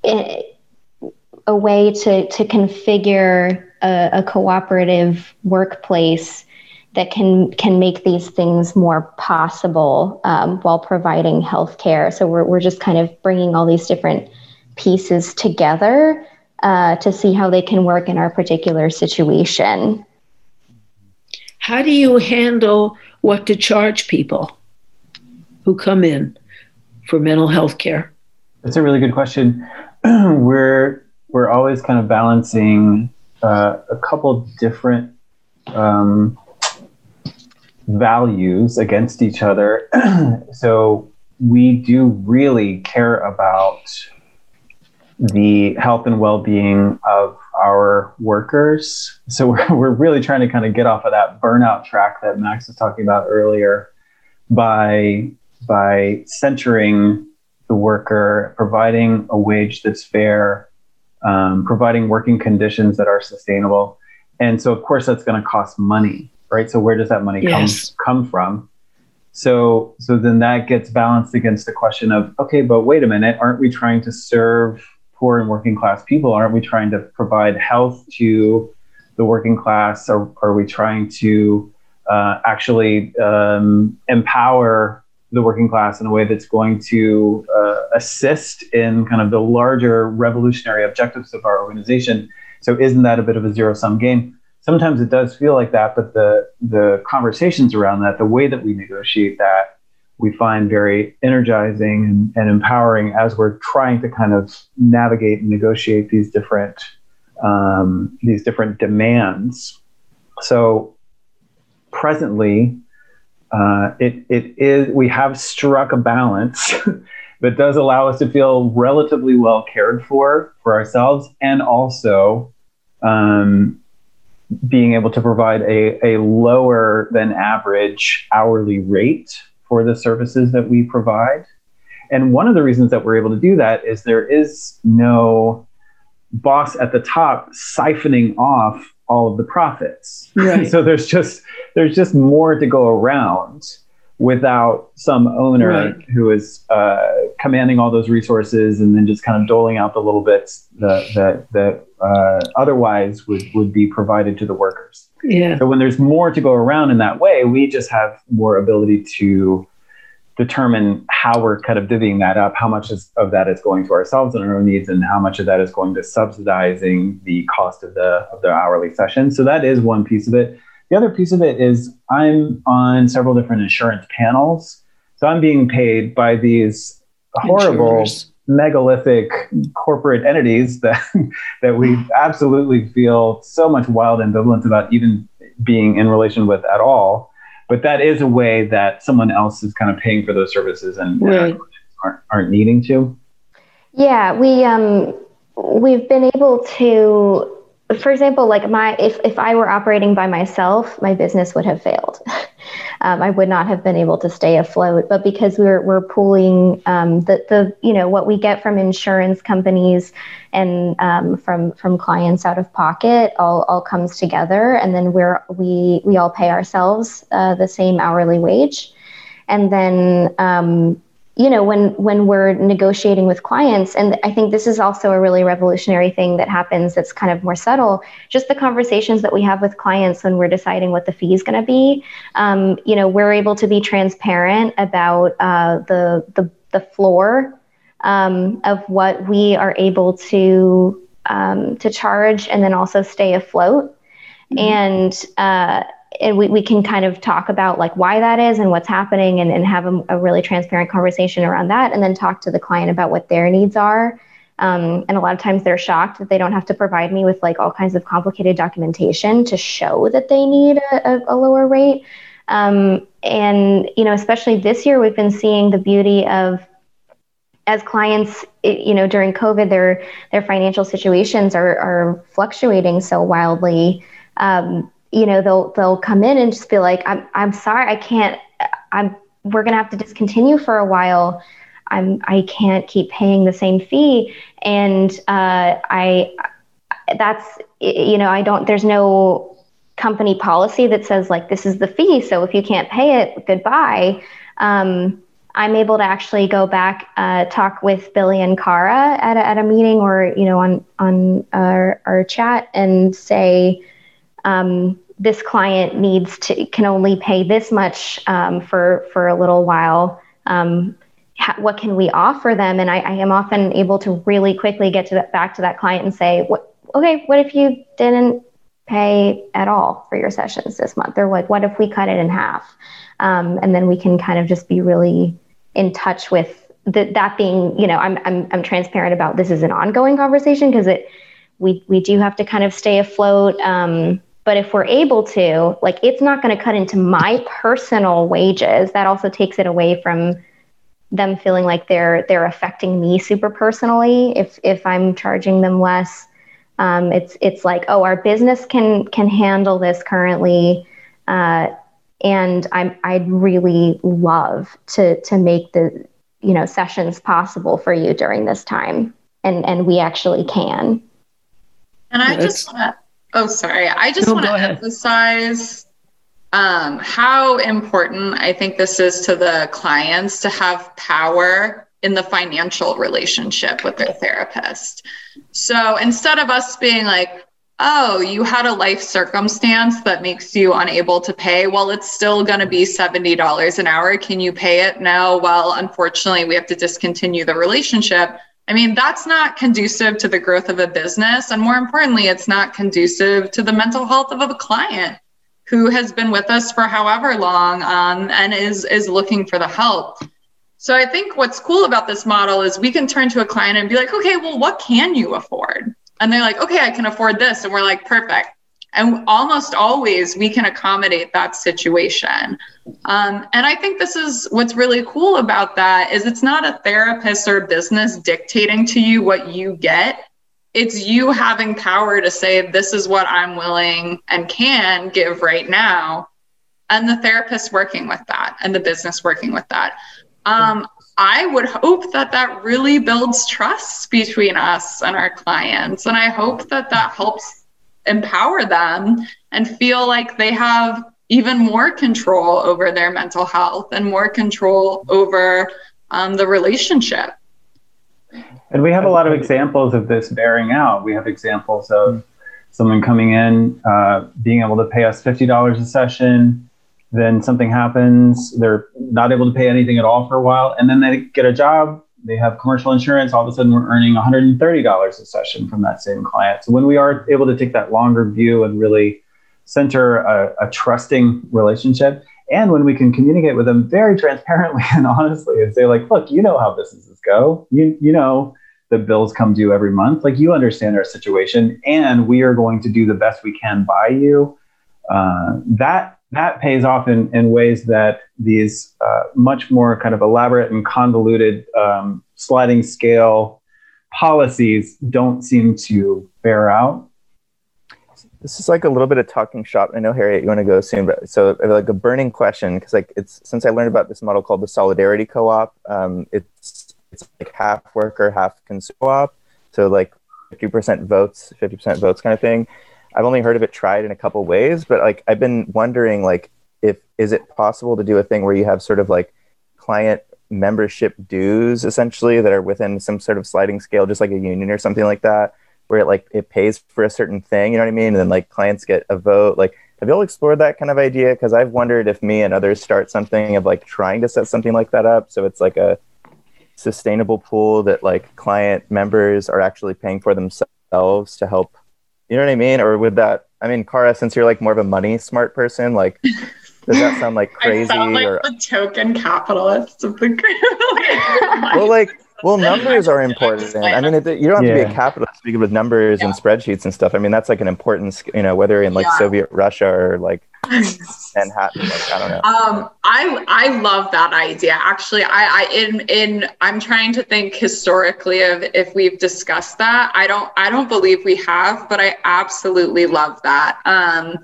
a way to, to configure a, a cooperative workplace that can can make these things more possible um, while providing healthcare. So we're we're just kind of bringing all these different pieces together uh, to see how they can work in our particular situation. How do you handle what to charge people who come in for mental health care? That's a really good question. we're we're always kind of balancing uh, a couple different Um, values against each other. So we do really care about the health and well-being of our workers. So we're, we're really trying to kind of get off of that burnout track that Max was talking about earlier by, by centering the worker, providing a wage that's fair, um, providing working conditions that are sustainable. And so of course that's going to cost money. Right, so where does that money yes. come come from? So, so then that gets balanced against the question of, okay, but wait a minute, aren't we trying to serve poor and working class people? Aren't we trying to provide health to the working class? Or are we trying to uh, actually um, empower the working class in a way that's going to uh, assist in kind of the larger revolutionary objectives of our organization? So, isn't that a bit of a zero-sum game? Sometimes it does feel like that, but the the conversations around that, the way that we negotiate that, we find very energizing and, and empowering as we're trying to kind of navigate and negotiate these different um, these different demands. So presently, uh, it it is we have struck a balance that does allow us to feel relatively well cared for for ourselves, and also Um, being able to provide a, a lower than average hourly rate for the services that we provide. And one of the reasons that we're able to do that is there is no boss at the top siphoning off all of the profits. Right. So there's just there's just more to go around without some owner right. who is uh, commanding all those resources and then just kind of doling out the little bits that that, that uh, otherwise would, would be provided to the workers. Yeah. So when there's more to go around in that way, we just have more ability to determine how we're kind of divvying that up, how much is, of that is going to ourselves and our own needs, and how much of that is going to subsidizing the cost of the of the hourly session. So that is one piece of it. The other piece of it is I'm on several different insurance panels. So I'm being paid by these horrible insurers. megalithic corporate entities that that we absolutely feel so much wild ambivalence about even being in relation with at all. But that is a way that someone else is kind of paying for those services and, right. and aren't, aren't needing to. Yeah, we um, we've been able to, for example, like my if, if I were operating by myself, my business would have failed. um, I would not have been able to stay afloat. But because we're we're pooling um, the the you know what we get from insurance companies and um, from from clients out of pocket all all comes together, and then we're we we all pay ourselves uh, the same hourly wage, and then. Um, you know, when, when we're negotiating with clients, and I think this is also a really revolutionary thing that happens that's kind of more subtle, just the conversations that we have with clients when we're deciding what the fee is going to be, um, you know, we're able to be transparent about uh, the, the, the floor um, of what we are able to, um, to charge and then also stay afloat. Mm-hmm. And, uh, And we, we can kind of talk about like why that is and what's happening and, and have a, a really transparent conversation around that, and then talk to the client about what their needs are. Um, and a lot of times they're shocked that they don't have to provide me with like all kinds of complicated documentation to show that they need a, a, a lower rate. Um, and, you know, especially this year, we've been seeing the beauty of as clients, you know, during COVID, their their financial situations are, are fluctuating so wildly. Um you know, they'll, they'll come in and just be like, I'm, I'm sorry, I can't, I'm, we're going to have to discontinue for a while. I'm, I can't keep paying the same fee. And, uh, I, that's, you know, I don't, there's no company policy that says like, this is the fee. So if you can't pay it, goodbye. Um, I'm able to actually go back, uh, talk with Billy and Kara at a, at a meeting or, you know, on, on our, our chat and say, um, this client needs to, can only pay this much, um, for, for a little while. Um, ha- what can we offer them? And I, I am often able to really quickly get to that, back to that client and say, what, okay, what if you didn't pay at all for your sessions this month? Or like, what if we cut it in half? Um, and then we can kind of just be really in touch with the, that being, you know, I'm, I'm, I'm transparent about this is an ongoing conversation because it, we, we do have to kind of stay afloat. Um, But if we're able to, like, it's not going to cut into my personal wages. That also takes it away from them feeling like they're they're affecting me super personally. If if I'm charging them less, um, it's it's like, oh, our business can can handle this currently, uh, and I'm I'd really love to to make the you know sessions possible for you during this time, and and we actually can. And I just want to. Oh, sorry. I just no, want to emphasize um, how important I think this is to the clients to have power in the financial relationship with their therapist. So instead of us being like, oh, you had a life circumstance that makes you unable to pay. Well, it's still going to be seventy dollars an hour. Can you pay it? No. Well, unfortunately, we have to discontinue the relationship. I mean, that's not conducive to the growth of a business. And more importantly, it's not conducive to the mental health of a client who has been with us for however long um, and is, is looking for the help. So I think what's cool about this model is we can turn to a client and be like, okay, well, what can you afford? And they're like, okay, I can afford this. And we're like, perfect. And almost always we can accommodate that situation. Um, and I think this is what's really cool about that is it's not a therapist or a business dictating to you what you get. It's you having power to say, this is what I'm willing and can give right now. And the therapist working with that and the business working with that. Um, I would hope that that really builds trust between us and our clients. And I hope that that helps empower them and feel like they have even more control over their mental health and more control over um, the relationship. And we have a lot of examples of this bearing out. We have examples of someone coming in, uh, being able to pay us fifty dollars a session, then something happens, they're not able to pay anything at all for a while, and then they get a job, they have commercial insurance, all of a sudden we're earning one hundred thirty dollars a session from that same client. So when we are able to take that longer view and really center a, a trusting relationship, And when we can communicate with them very transparently and honestly and say, like, look, you know how businesses go. You, you know the bills come due every month. Like, you understand our situation, and we are going to do the best we can by you. Uh, that that pays off in, in ways that these uh, much more kind of elaborate and convoluted um, sliding scale policies don't seem to bear out. This is like a little bit of talking shop. I know, Harriet, you want to go soon, but so like a burning question, because like it's since I learned about this model called the Solidarity Co-op, um, it's it's like half worker, half consumer co-op. So like fifty percent votes, fifty percent votes kind of thing. I've only heard of it tried in a couple ways, but like I've been wondering, like, if is it possible to do a thing where you have sort of like client membership dues essentially that are within some sort of sliding scale, just like a union or something like that, where it like it pays for a certain thing, you know what I mean? And then like clients get a vote. Like, have you all explored that kind of idea? Because I've wondered if me and others start something of like trying to set something like that up, so it's like a sustainable pool that like client members are actually paying for themselves to help. You know what I mean? Or would that? I mean, Kara, since you're like more of a money smart person, like, does that sound like crazy? I sound like or the token capitalists of the group. Well, like. Well, numbers are important. I mean, it, you don't have yeah. to be a capitalist to begin with numbers yeah. and spreadsheets and stuff. I mean, that's like an important, you know, whether in like yeah. Soviet Russia or like Manhattan, like, I don't know. Um, I I love that idea. Actually, I, I in in I'm trying to think historically of if we've discussed that. I don't I don't believe we have, but I absolutely love that. Um,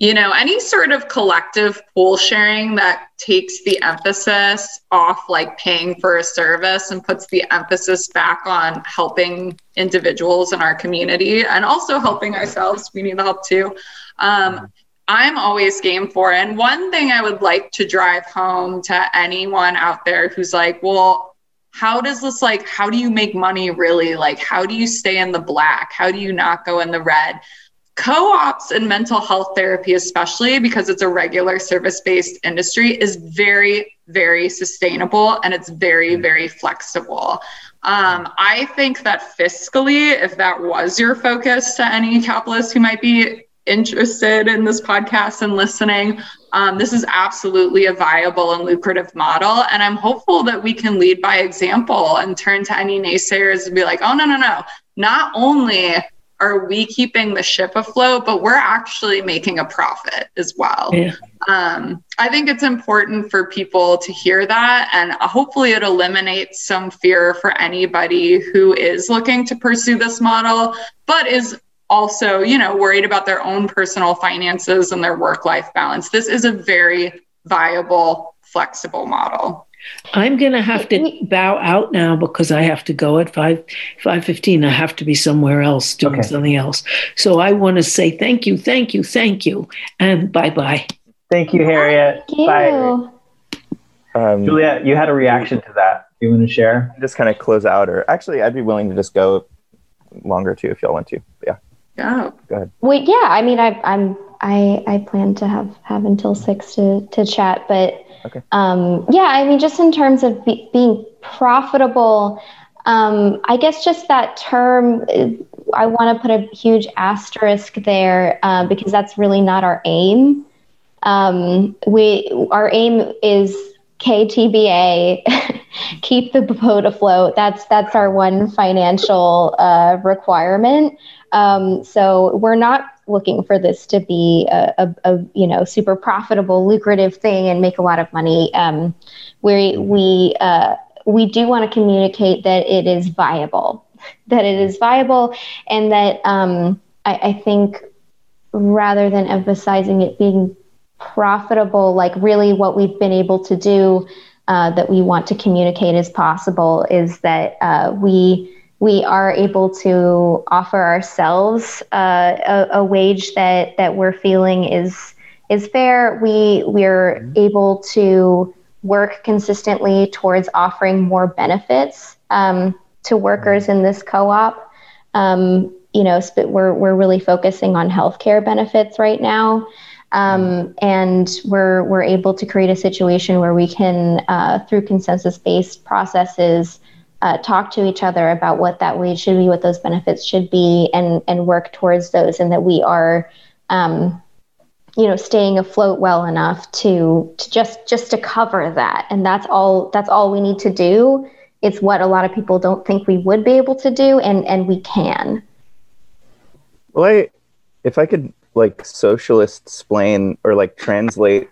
you know, any sort of collective pool sharing that takes the emphasis off like paying for a service and puts the emphasis back on helping individuals in our community and also helping ourselves. We need help too. Um, I'm always game for it. And one thing I would like to drive home to anyone out there who's like, well, how does this like, how do you make money really? Like, how do you stay in the black? How do you not go in the red? Co-ops and mental health therapy, especially because it's a regular service-based industry, is very, very sustainable, and it's very, very flexible. Um, I think that fiscally, if that was your focus to any capitalists who might be interested in this podcast and listening, um, this is absolutely a viable and lucrative model. And I'm hopeful that we can lead by example and turn to any naysayers and be like, oh, no, no, no, not only are we keeping the ship afloat, but we're actually making a profit as well. Yeah. Um, I think it's important for people to hear that, and hopefully it eliminates some fear for anybody who is looking to pursue this model, but is also, you know, worried about their own personal finances and their work-life balance. This is a very viable, flexible model. I'm going to have to bow out now because I have to go at five fifteen. I have to be somewhere else doing okay. something else. So I want to say thank you, thank you, thank you, and bye-bye. Thank you, Harriet. Thank you. Bye. Um, Juliet, you had a reaction to that. Do you want to share? Just kind of close out, or actually, I'd be willing to just go longer too if y'all want to. Yeah. Yeah. Go ahead. Wait, yeah. I mean, I, I'm I I plan to have, have until six to to chat, but. Okay. Um, yeah, I mean, just in terms of be- being profitable, um, I guess just that term, I want to put a huge asterisk there uh, because that's really not our aim. Um, we our aim is K T B A, keep the boat afloat. That's that's our one financial uh, requirement. Um, so we're not looking for this to be a, a, a, you know, super profitable, lucrative thing and make a lot of money. Um, we we uh, we do want to communicate that it is viable, that it is viable, and that um, I, I think rather than emphasizing it being profitable, like really what we've been able to do uh, that we want to communicate as possible is that uh, we. we are able to offer ourselves uh, a, a wage that, that we're feeling is is fair. We we're mm-hmm. able to work consistently towards offering more benefits um, to workers mm-hmm. in this co-op. Um, you know, sp- we're we're really focusing on healthcare benefits right now, um, mm-hmm. and we're we're able to create a situation where we can, uh, through consensus-based processes, Uh, talk to each other about what that wage should be, what those benefits should be, and and work towards those, and that we are, um, you know, staying afloat well enough to to just just to cover that. And that's all that's all we need to do. It's what a lot of people don't think we would be able to do, and and we can. Well, I, if I could like socialist-splain or like translate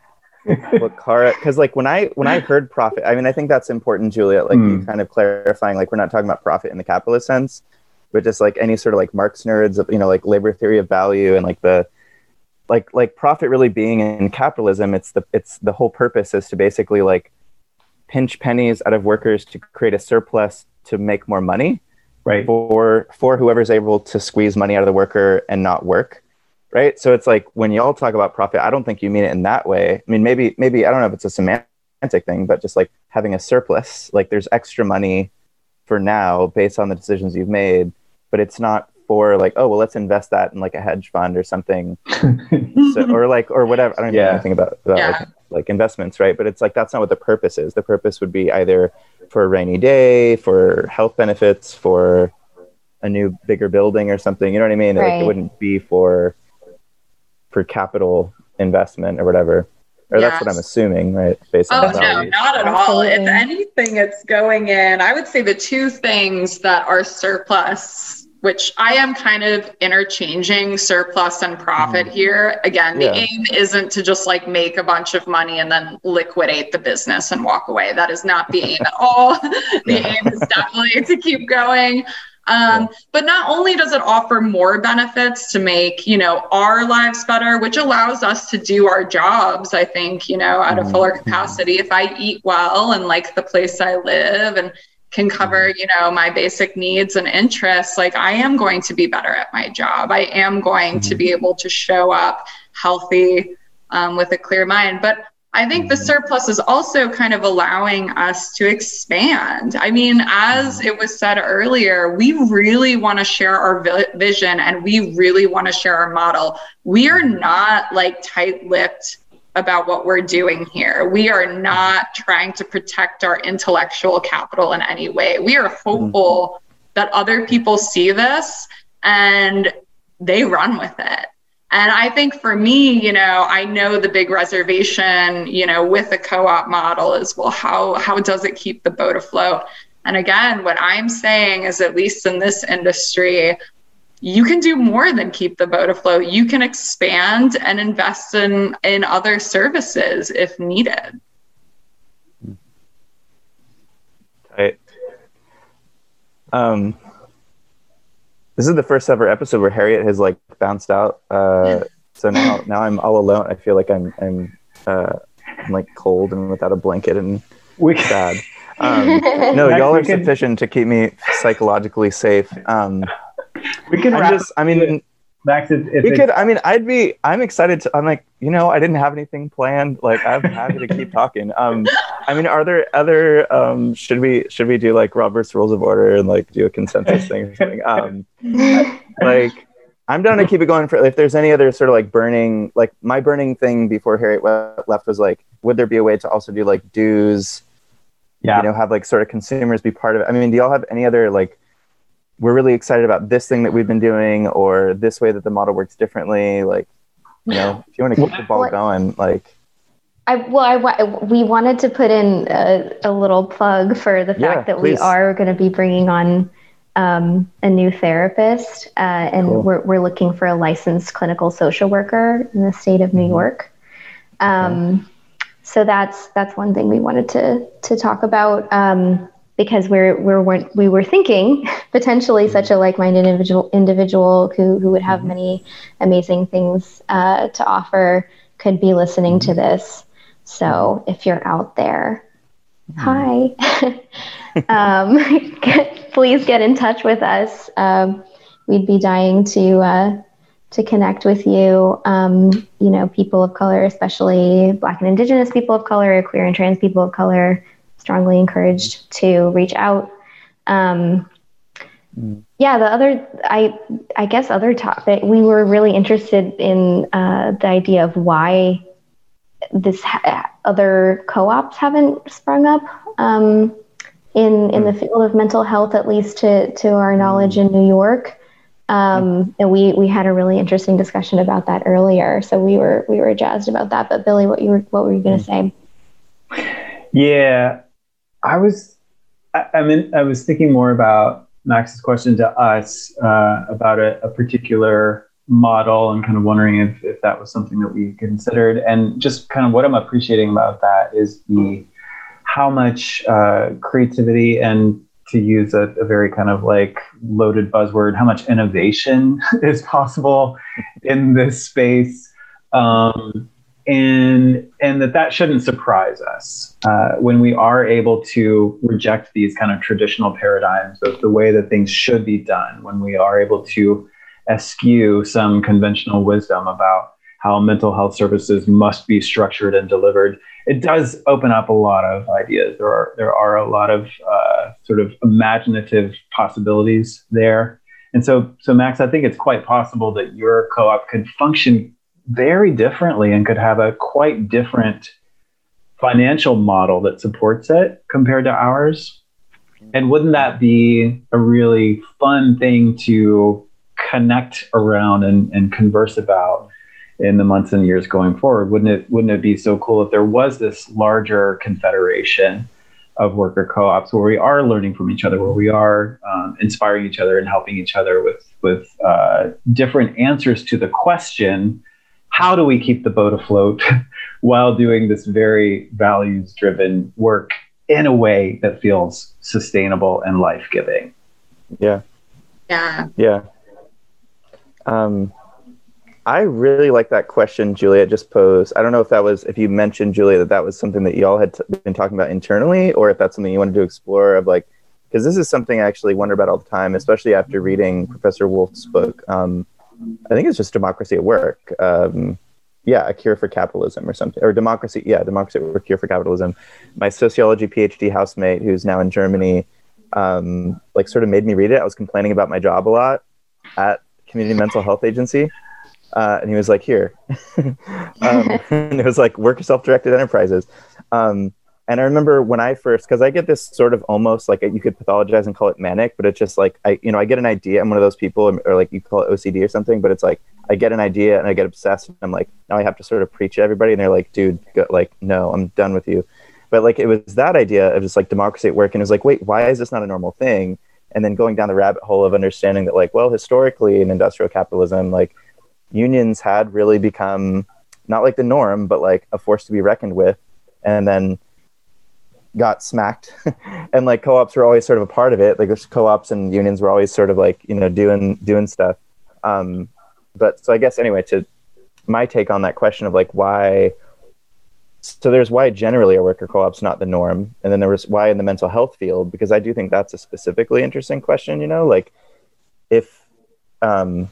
what Kara, because like when I when I heard profit, I mean, I think that's important, Juliet, like mm. you kind of clarifying, like we're not talking about profit in the capitalist sense, but just like any sort of like Marx nerds, you know, like labor theory of value and like the like like profit really being in capitalism, it's the it's the whole purpose is to basically like pinch pennies out of workers to create a surplus to make more money, right? For for whoever's able to squeeze money out of the worker and not work, right? So it's like when y'all talk about profit, I don't think you mean it in that way. I mean, maybe maybe I don't know if it's a semantic thing, but just like having a surplus, like there's extra money for now based on the decisions you've made, but it's not for like, oh, well, let's invest that in like a hedge fund or something, so, or like, or whatever. I don't yeah. know anything about, about yeah. like, like investments, right? But it's like, that's not what the purpose is. The purpose would be either for a rainy day, for health benefits, for a new, bigger building or something. You know what I mean? Right. Like, it wouldn't be for, for capital investment or whatever. Or yes. That's what I'm assuming, right? Based on oh, no, not at all. If anything, it's going in. I would say the two things that are surplus, which I am kind of interchanging surplus and profit mm. here. Again, the yeah. aim isn't to just like make a bunch of money and then liquidate the business and walk away. That is not the aim at all. The yeah. aim is definitely to keep going. Um, yeah. But not only does it offer more benefits to make, you know, our lives better, which allows us to do our jobs, I think, you know, at mm. a fuller capacity. If I eat well and like the place I live and can cover, you know, my basic needs and interests, like I am going to be better at my job. I am going mm-hmm. to be able to show up healthy um, with a clear mind. But I think the surplus is also kind of allowing us to expand. I mean, as it was said earlier, we really want to share our vi- vision and we really want to share our model. We are not like tight-lipped about what we're doing here. We are not trying to protect our intellectual capital in any way. We are hopeful mm-hmm. that other people see this and they run with it. And I think for me, you know, I know the big reservation, you know, with the co-op model is, well, how, how does it keep the boat afloat? And again, what I'm saying is, at least in this industry, you can do more than keep the boat afloat. You can expand and invest in, in other services if needed. Right. Um, this is the first ever episode where Harriet has like bounced out. Uh, so now, now I'm all alone. I feel like I'm, I'm, uh, I'm like cold and without a blanket and we- sad. Um, no, y'all are sufficient to keep me psychologically safe. Um, We can wrap just, I mean, Max, if, if we could, I mean, I'd be, I'm excited to, I'm like, you know, I didn't have anything planned. Like, I'm happy to keep talking. Um, I mean, are there other, um, should we, should we do like Robert's Rules of Order and like do a consensus thing or something? Um, like, I'm down to keep it going for, if there's any other sort of like burning, like my burning thing before Harriet left was like, would there be a way to also do like dues? Yeah. You know, have like sort of consumers be part of it. I mean, do y'all have any other like, we're really excited about this thing that we've been doing or this way that the model works differently. Like, you know, if you want to keep the ball well, going, like. I, well, I, we wanted to put in a, a little plug for the fact yeah, that please. we are going to be bringing on um, a new therapist uh, and cool. we're, we're looking for a licensed clinical social worker in the state of New mm-hmm. York. Um, okay. So that's, that's one thing we wanted to, to talk about. Um, because we're, we're, we were thinking potentially such a like-minded individual individual who, who would have many amazing things uh, to offer could be listening to this. So if you're out there, hi, um, get, please get in touch with us. Um, we'd be dying to, uh, to connect with you. Um, you know, people of color, especially Black and Indigenous people of color, queer and trans people of color, strongly encouraged to reach out. Um, yeah, the other, I I guess other topic, we were really interested in uh, the idea of why this ha- other co-ops haven't sprung up um, in in the field of mental health, at least to, to our knowledge in New York. Um, and we, we had a really interesting discussion about that earlier. So we were, we were jazzed about that. But Billy, what you were, what were you going to say? Yeah, I was, I, I mean, I was thinking more about Max's question to us, uh, about a, a particular model, and kind of wondering if, if that was something that we considered. And just kind of what I'm appreciating about that is the, how much, uh, creativity and, to use a, a very kind of like loaded buzzword, how much innovation is possible in this space. Um, and and that that shouldn't surprise us uh, when we are able to reject these kind of traditional paradigms of the way that things should be done, when we are able to eschew some conventional wisdom about how mental health services must be structured and delivered. It does open up a lot of ideas. There are there are a lot of uh, sort of imaginative possibilities there. And so, so Max, I think it's quite possible that your co-op could function very differently and could have a quite different financial model that supports it compared to ours. And wouldn't that be a really fun thing to connect around and, and converse about in the months and years going forward? Wouldn't it wouldn't it be so cool if there was this larger confederation of worker co-ops where we are learning from each other, where we are um, inspiring each other and helping each other with, with uh, different answers to the question, how do we keep the boat afloat while doing this very values-driven work in a way that feels sustainable and life-giving? Yeah. Yeah. Yeah. Um, I really like that question Juliet just posed. I don't know if that was, if you mentioned, Juliet, that that was something that y'all had t- been talking about internally, or if that's something you wanted to explore of like, because this is something I actually wonder about all the time, especially after reading Professor Wolff's book. Um, I think it's just Democracy at Work. Um, yeah, A Cure for Capitalism or something, or Democracy, yeah, Democracy at Work, Cure for Capitalism. My sociology PhD housemate, who's now in Germany, um, like sort of made me read it. I was complaining about my job a lot at Community Mental Health Agency. Uh, and he was like, here. um, and it was like, work self-directed enterprises. Um, and I remember when I first, because I get this sort of almost like, a, you could pathologize and call it manic, but it's just like, I, you know, I get an idea. I'm one of those people, or like you call it O C D or something, but it's like, I get an idea and I get obsessed. And I'm like, now I have to sort of preach to everybody. And they're like, dude, go, like, no, I'm done with you. But like, it was that idea of just like democracy at work. And it was like, wait, why is this not a normal thing? And then going down the rabbit hole of understanding that like, well, historically in industrial capitalism, like, unions had really become not like the norm, but like a force to be reckoned with, and then got smacked. And like co-ops were always sort of a part of it. Like co-ops and unions were always sort of like, you know, doing, doing stuff. Um, but so I guess anyway, to my take on that question of like why, so there's why generally a worker co-op's not the norm. And then there was why in the mental health field, because I do think that's a specifically interesting question, you know, like if, um,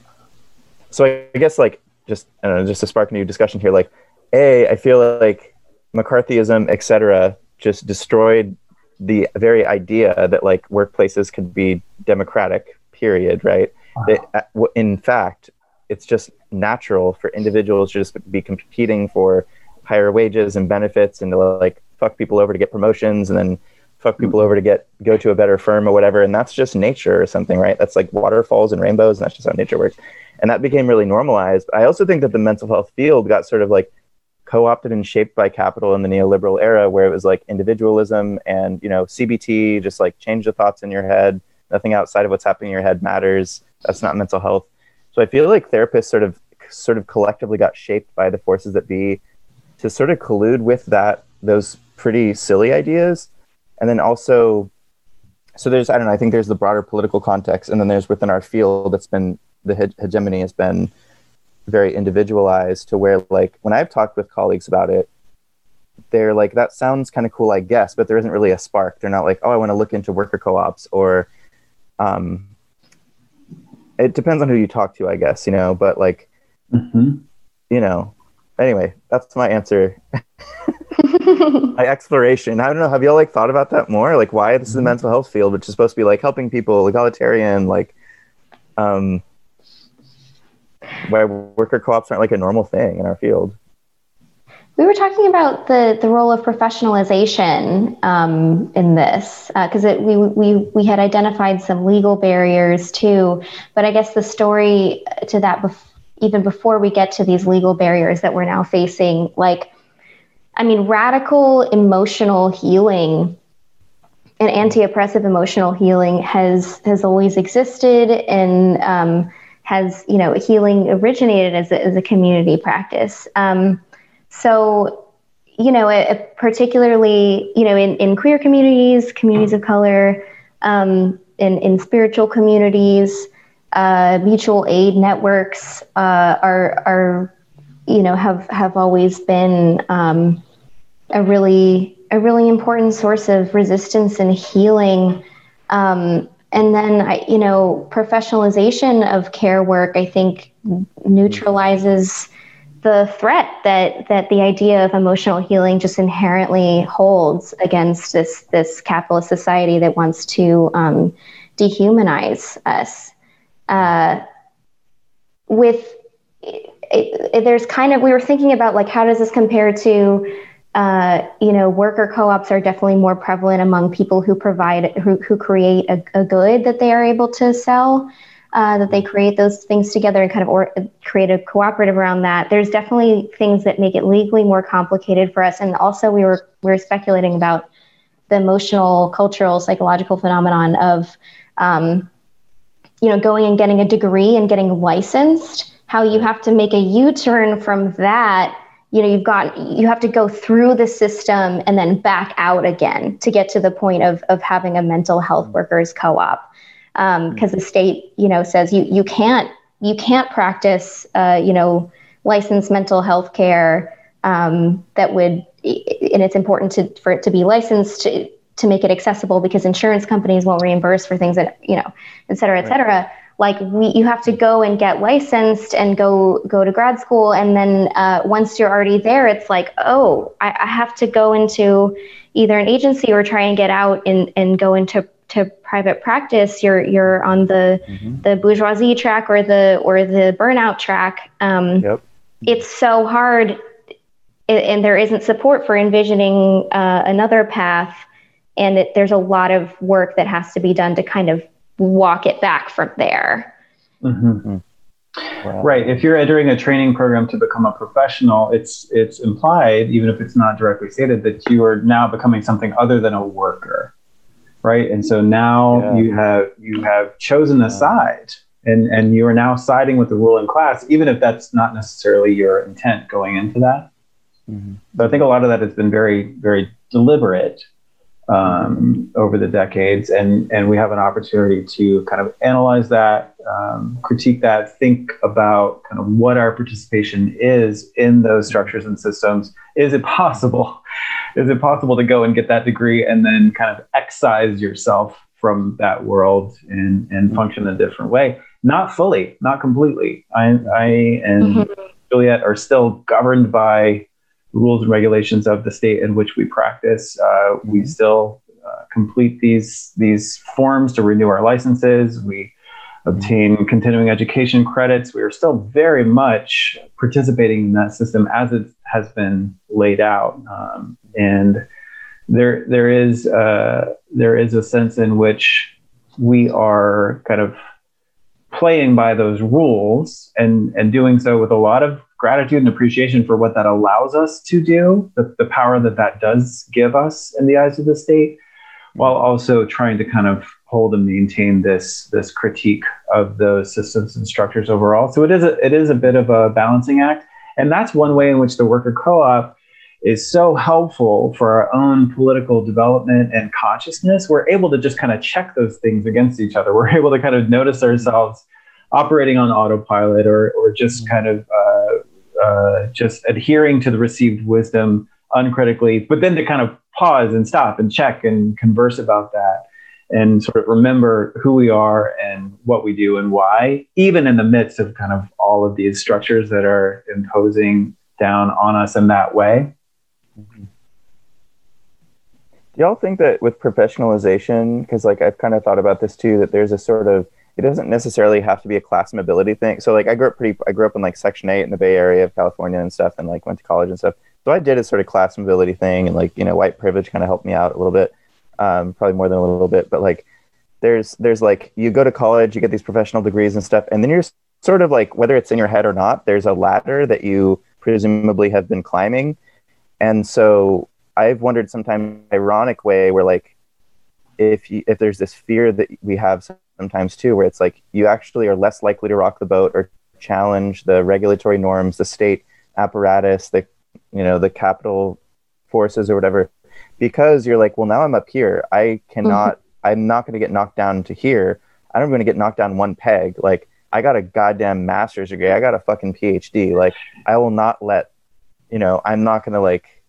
so I guess like just I don't know, just to spark a new discussion here, like A, I feel like McCarthyism, et cetera, just destroyed the very idea that like workplaces could be democratic, period, right? Wow. That, in fact, it's just natural for individuals to just be competing for higher wages and benefits and to like fuck people over to get promotions and then fuck people over to get go to a better firm or whatever. And that's just nature or something, right? That's like waterfalls and rainbows, and that's just how nature works. And that became really normalized. I also think that the mental health field got sort of like co-opted and shaped by capital in the neoliberal era, where it was like individualism and, you know, C B T, just like change the thoughts in your head. Nothing outside of what's happening in your head matters. That's not mental health. So I feel like therapists sort of sort of collectively got shaped by the forces that be to sort of collude with that, those pretty silly ideas. And then also, so there's, I don't know, I think there's the broader political context. And then there's within our field that's been, the hege- hegemony has been very individualized to where like, when I've talked with colleagues about it, they're like, that sounds kind of cool, I guess, but there isn't really a spark. They're not like, oh, I want to look into worker co-ops or, um, it depends on who you talk to, I guess, you know, but like, mm-hmm. you know, anyway, that's my answer. My exploration. I don't know. Have y'all like thought about that more? Like why this is the mental health field, which is supposed to be like helping people, egalitarian, like um, why worker co-ops aren't like a normal thing in our field. We were talking about the, the role of professionalization um, in this, because uh, we we we had identified some legal barriers too. But I guess the story to that, bef- even before we get to these legal barriers that we're now facing, like, I mean, radical emotional healing and anti-oppressive emotional healing has has always existed, and um, has, you know, healing originated as a, as a community practice. Um, So, you know, it, it particularly, you know, in, in queer communities, communities of color, um, in, in spiritual communities, uh, mutual aid networks uh, are, are, you know, have, have always been um, a really, a really important source of resistance and healing. Um, and then, I, you know, professionalization of care work, I think, neutralizes the threat that that the idea of emotional healing just inherently holds against this this capitalist society that wants to um, dehumanize us. Uh, with it, it, there's kind of, we were thinking about, like, how does this compare to uh, you know worker co-ops are definitely more prevalent among people who provide who who create a, a good that they are able to sell. Uh, that they create those things together and kind of or, create a cooperative around that. There's definitely things that make it legally more complicated for us. And also we were we were speculating about the emotional, cultural, psychological phenomenon of, um, you know, going and getting a degree and getting licensed, how you have to make a U-turn from that. You know, you've got, you have to go through the system and then back out again to get to the point of of having a mental health workers co-op. Because um, the state, you know, says you you can't you can't practice, uh, you know, licensed mental health care um, that would, and it's important to for it to be licensed to, to make it accessible because insurance companies won't reimburse for things that, you know, et cetera, et cetera. Right. Like we, you have to go and get licensed and go go to grad school, and then uh, once you're already there, it's like, oh, I, I have to go into either an agency or try and get out and and go into to private practice. You're you're on the mm-hmm. the bourgeoisie track or the or the burnout track. Um, yep. It's so hard, and there isn't support for envisioning uh, another path, and it, there's a lot of work that has to be done to kind of walk it back from there. Mm-hmm. Wow. Right. If you're entering a training program to become a professional, it's it's implied, even if it's not directly stated, that you are now becoming something other than a worker. Right. And so now yeah. you have you have chosen a side, and, and you are now siding with the ruling class, even if that's not necessarily your intent going into that. Mm-hmm. So I think a lot of that has been very, very deliberate um, over the decades. And, and we have an opportunity to kind of analyze that, um, critique that, think about kind of what our participation is in those structures and systems. Is it possible? Is it possible to go and get that degree and then kind of excise yourself from that world and, and function in a different way? Not fully, not completely. I, I and mm-hmm. Juliet are still governed by rules and regulations of the state in which we practice. Uh, we still uh, complete these these forms to renew our licenses. We obtain continuing education credits. We are still very much participating in that system as it has been laid out. Um, and there, there is a, there is a sense in which we are kind of playing by those rules and, and doing so with a lot of gratitude and appreciation for what that allows us to do, the, the power that that does give us in the eyes of the state, while also trying to kind of hold and maintain this this critique of those systems and structures overall. So it is a, it is a bit of a balancing act. And that's one way in which the worker co-op is so helpful for our own political development and consciousness. We're able to just kind of check those things against each other. We're able to kind of notice ourselves operating on autopilot, or or just kind of uh, uh, just adhering to the received wisdom uncritically, but then to kind of pause and stop and check and converse about that and sort of remember who we are and what we do and why, even in the midst of kind of all of these structures that are imposing down on us in that way. Mm-hmm. Do y'all think that with professionalization, because like I've kind of thought about this too, that there's a sort of, it doesn't necessarily have to be a class and ability thing. So like I grew up pretty, I grew up in like Section eight in the Bay Area of California and stuff, and like went to college and stuff. So I did a sort of class mobility thing, and like, you know, white privilege kind of helped me out a little bit, um, probably more than a little bit. But like, there's there's like, you go to college, you get these professional degrees and stuff, and then you're sort of like, whether it's in your head or not, there's a ladder that you presumably have been climbing. And so I've wondered sometimes, ironic way, where like, if you, if there's this fear that we have sometimes too, where it's like, you actually are less likely to rock the boat or challenge the regulatory norms, the state apparatus, the, you know, the capital forces or whatever, because you're like, well, now I'm up here. I cannot, mm-hmm. I'm not going to get knocked down to here. I don't want to get knocked down one peg. Like, I got a goddamn master's degree. I got a fucking P H D. Like, I will not let, you know, I'm not going to like,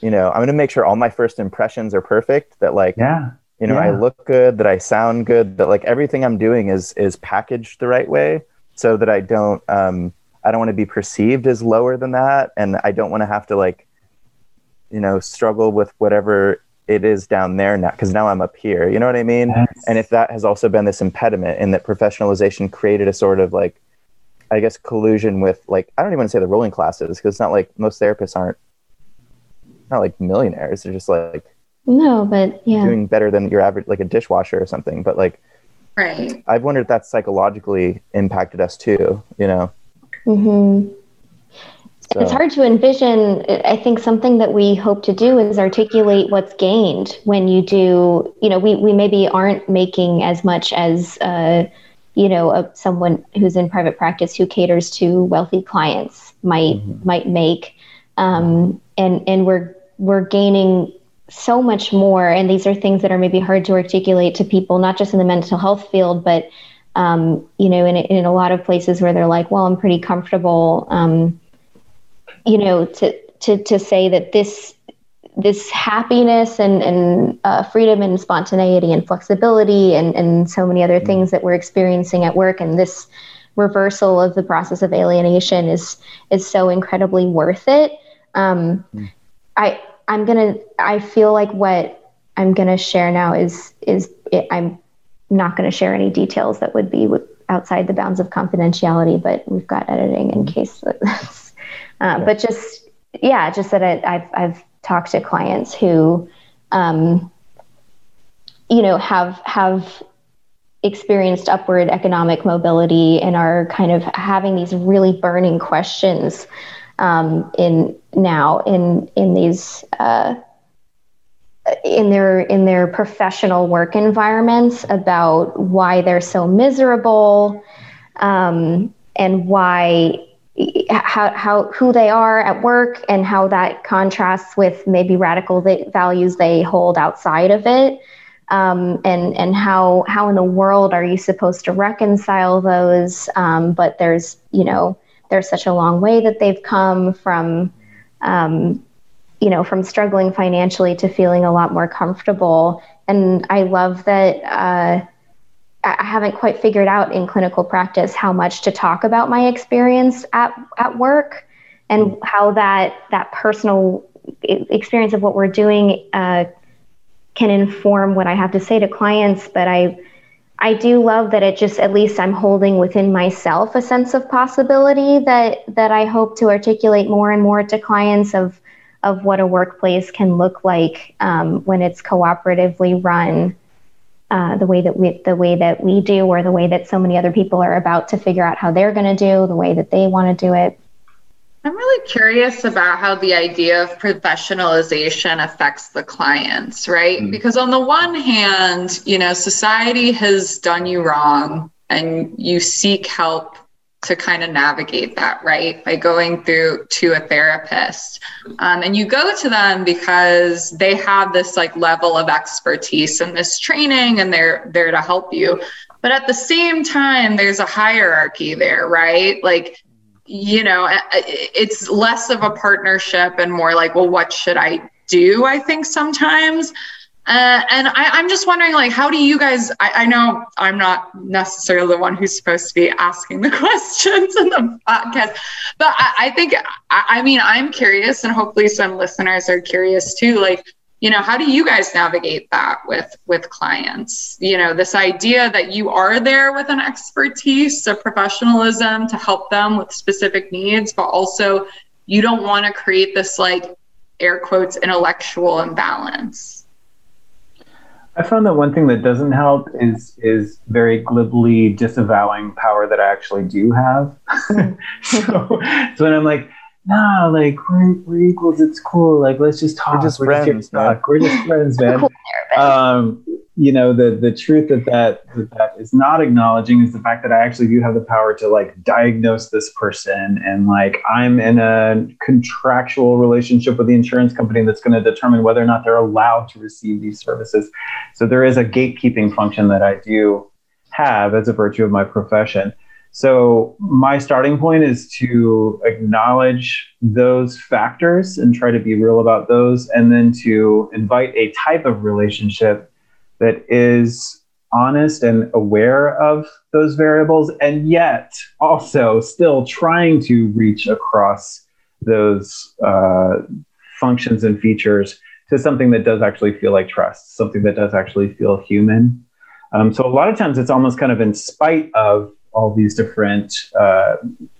you know, I'm going to make sure all my first impressions are perfect, that like, yeah, you know, yeah. I look good, that I sound good, that like everything I'm doing is, is packaged the right way, so that I don't, um, I don't want to be perceived as lower than that. And I don't want to have to like, you know, struggle with whatever it is down there now, because now I'm up here, you know what I mean? Yes. And if that has also been this impediment, and that professionalization created a sort of like, I guess, collusion with like, I don't even want to say the ruling classes, because it's not like most therapists aren't not like millionaires. They're just like, no, but yeah, doing better than your average, like a dishwasher or something. But like, right. I've wondered if that's psychologically impacted us too, you know? Mm-hmm. So. It's hard to envision. I think something that we hope to do is articulate what's gained when you do, you know, we, we maybe aren't making as much as, uh, you know, a, someone who's in private practice who caters to wealthy clients might, mm-hmm. might make. Um, and, and we're, we're gaining so much more. And these are things that are maybe hard to articulate to people, not just in the mental health field, but, um, you know, in, in a lot of places where they're like, well, I'm pretty comfortable, um, you know, to, to, to say that this, this happiness and, and, uh, freedom and spontaneity and flexibility and, and so many other things that we're experiencing at work, and this reversal of the process of alienation is, is so incredibly worth it. Um, mm. I, I'm going to, I feel like what I'm going to share now is, is it, I'm not going to share any details that would be w- outside the bounds of confidentiality, but we've got editing in case that's, Uh, yeah. But just, yeah, just that I, I've, I've talked to clients who, um, you know, have, have experienced upward economic mobility and are kind of having these really burning questions, um, in now in, in these, uh, in their, in their professional work environments about why they're so miserable, um, and why, how, how, who they are at work and how that contrasts with maybe radical th- values they hold outside of it. Um, and, and how, how in the world are you supposed to reconcile those? Um, but there's, you know, there's such a long way that they've come from, um, you know, from struggling financially to feeling a lot more comfortable. And I love that, uh, I haven't quite figured out in clinical practice how much to talk about my experience at, at work and how that, that personal experience of what we're doing, uh, can inform what I have to say to clients. But I, I do love that it just, at least I'm holding within myself a sense of possibility that, that I hope to articulate more and more to clients of, of what a workplace can look like, um, when it's cooperatively run, Uh, the way that we, the way that we do, or the way that so many other people are about to figure out how they're going to do, the way that they want to do it. I'm really curious about how the idea of professionalization affects the clients, right? Mm-hmm. Because on the one hand, you know, society has done you wrong, and you seek help to kind of navigate that, right? By going through to a therapist. Um, and you go to them because they have this like level of expertise and this training, and they're there to help you. But at the same time, there's a hierarchy there, right? Like, you know, it's less of a partnership and more like, well, what should I do? I think sometimes. Uh, and I, I'm just wondering, like, how do you guys, I, I know I'm not necessarily the one who's supposed to be asking the questions in the podcast, but I, I think, I, I mean, I'm curious, and hopefully some listeners are curious too. Like, you know, how do you guys navigate that with, with clients? You know, this idea that you are there with an expertise, a professionalism to help them with specific needs, but also you don't want to create this, like, air quotes, intellectual imbalance. I found that one thing that doesn't help is is very glibly disavowing power that I actually do have. so, so when I'm like, no, like, we're, we're equals, it's cool, like, let's just talk. We're just we're friends, just man. We're just friends, man. Cool there, um, you know, the the truth that that, that that is not acknowledging is the fact that I actually do have the power to, like, diagnose this person, and, like, I'm in a contractual relationship with the insurance company that's going to determine whether or not they're allowed to receive these services. So there is a gatekeeping function that I do have as a virtue of my profession. So my starting point is to acknowledge those factors and try to be real about those, and then to invite a type of relationship that is honest and aware of those variables, and yet also still trying to reach across those uh, functions and features to something that does actually feel like trust, something that does actually feel human. Um, so a lot of times it's almost kind of in spite of all these different uh,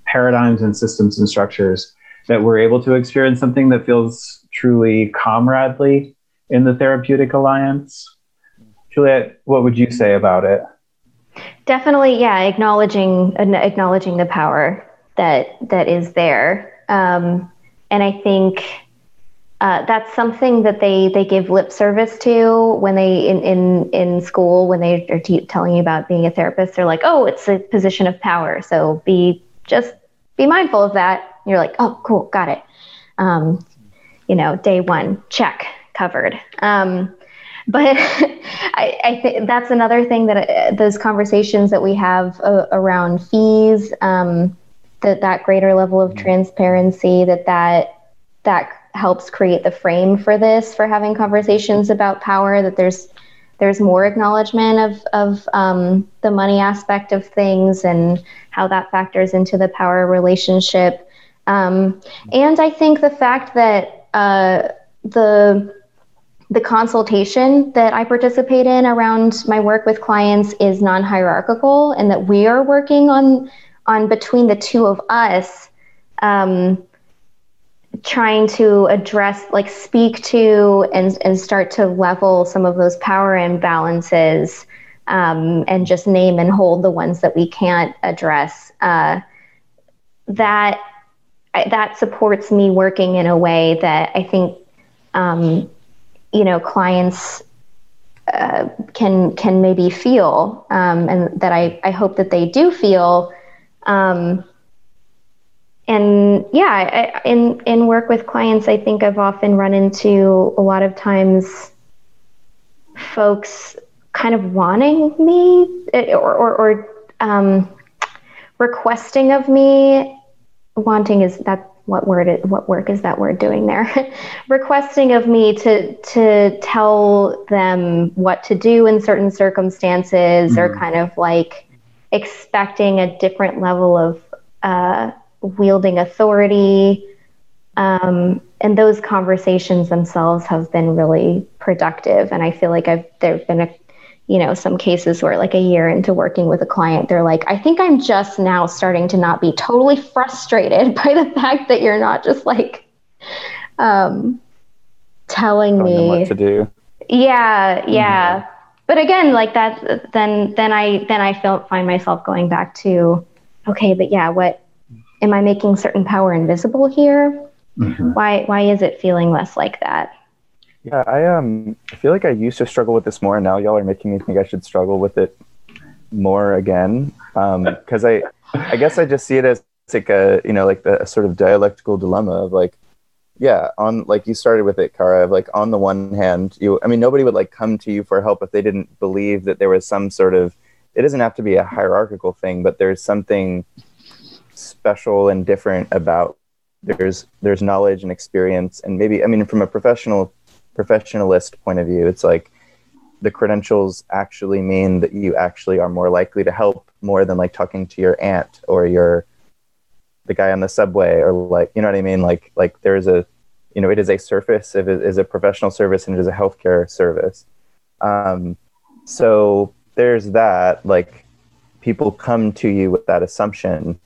paradigms and systems and structures that we're able to experience something that feels truly comradely in the therapeutic alliance. Juliet, what would you say about it? Definitely, yeah, acknowledging uh, acknowledging the power that that is there. Um, and I think uh, that's something that they, they give lip service to when they, in, in, in school, when they are te- telling you about being a therapist, they're like, oh, it's a position of power. So be just be mindful of that. And you're like, oh, cool, got it. Um, you know, day one, check, covered. Um, But I, I think that's another thing that uh, those conversations that we have uh, around fees, um, that that greater level of transparency, that that that helps create the frame for this, for having conversations about power. That there's there's more acknowledgement of of um, the money aspect of things and how that factors into the power relationship. Um, and I think the fact that uh, the The consultation that I participate in around my work with clients is non-hierarchical, and that we are working on on between the two of us, um, trying to address, like, speak to and and start to level some of those power imbalances, um, and just name and hold the ones that we can't address. Uh, that that supports me working in a way that I think. Um, you know, clients uh, can can maybe feel, um, and that I, I hope that they do feel. Um, and yeah, I, in, in work with clients, I think I've often run into a lot of times folks kind of wanting me or, or, or um, requesting of me, wanting is that, What word? What work is that word doing there? Requesting of me to to tell them what to do in certain circumstances, mm-hmm. or kind of like expecting a different level of uh, wielding authority. Um, and those conversations themselves have been really productive. And I feel like I've there've been a, you know, some cases where, like, a year into working with a client, they're like, I think I'm just now starting to not be totally frustrated by the fact that you're not just, like, um, telling, telling me what to do. Yeah. Yeah. Mm-hmm. But again, like that, then, then I, then I feel, find myself going back to, okay, but yeah, what am I making certain power invisible here? Mm-hmm. Why, why is it feeling less like that? Yeah, I um, I feel like I used to struggle with this more, and now y'all are making me think I should struggle with it more again. Um, because I, I guess I just see it as like a, you know, like the a sort of dialectical dilemma of, like, yeah, on, like you started with it, Kara, of, like, on the one hand, you, I mean, nobody would, like, come to you for help if they didn't believe that there was some sort of, it doesn't have to be a hierarchical thing, but there's something special and different about there's there's knowledge and experience, and maybe, I mean, from a professional professionalist point of view, it's like the credentials actually mean that you actually are more likely to help more than, like, talking to your aunt or your the guy on the subway, or, like, you know what I mean, like like there is a, you know, it is a service, it is a professional service, and it is a healthcare service. Um, so there's that, like, people come to you with that assumption,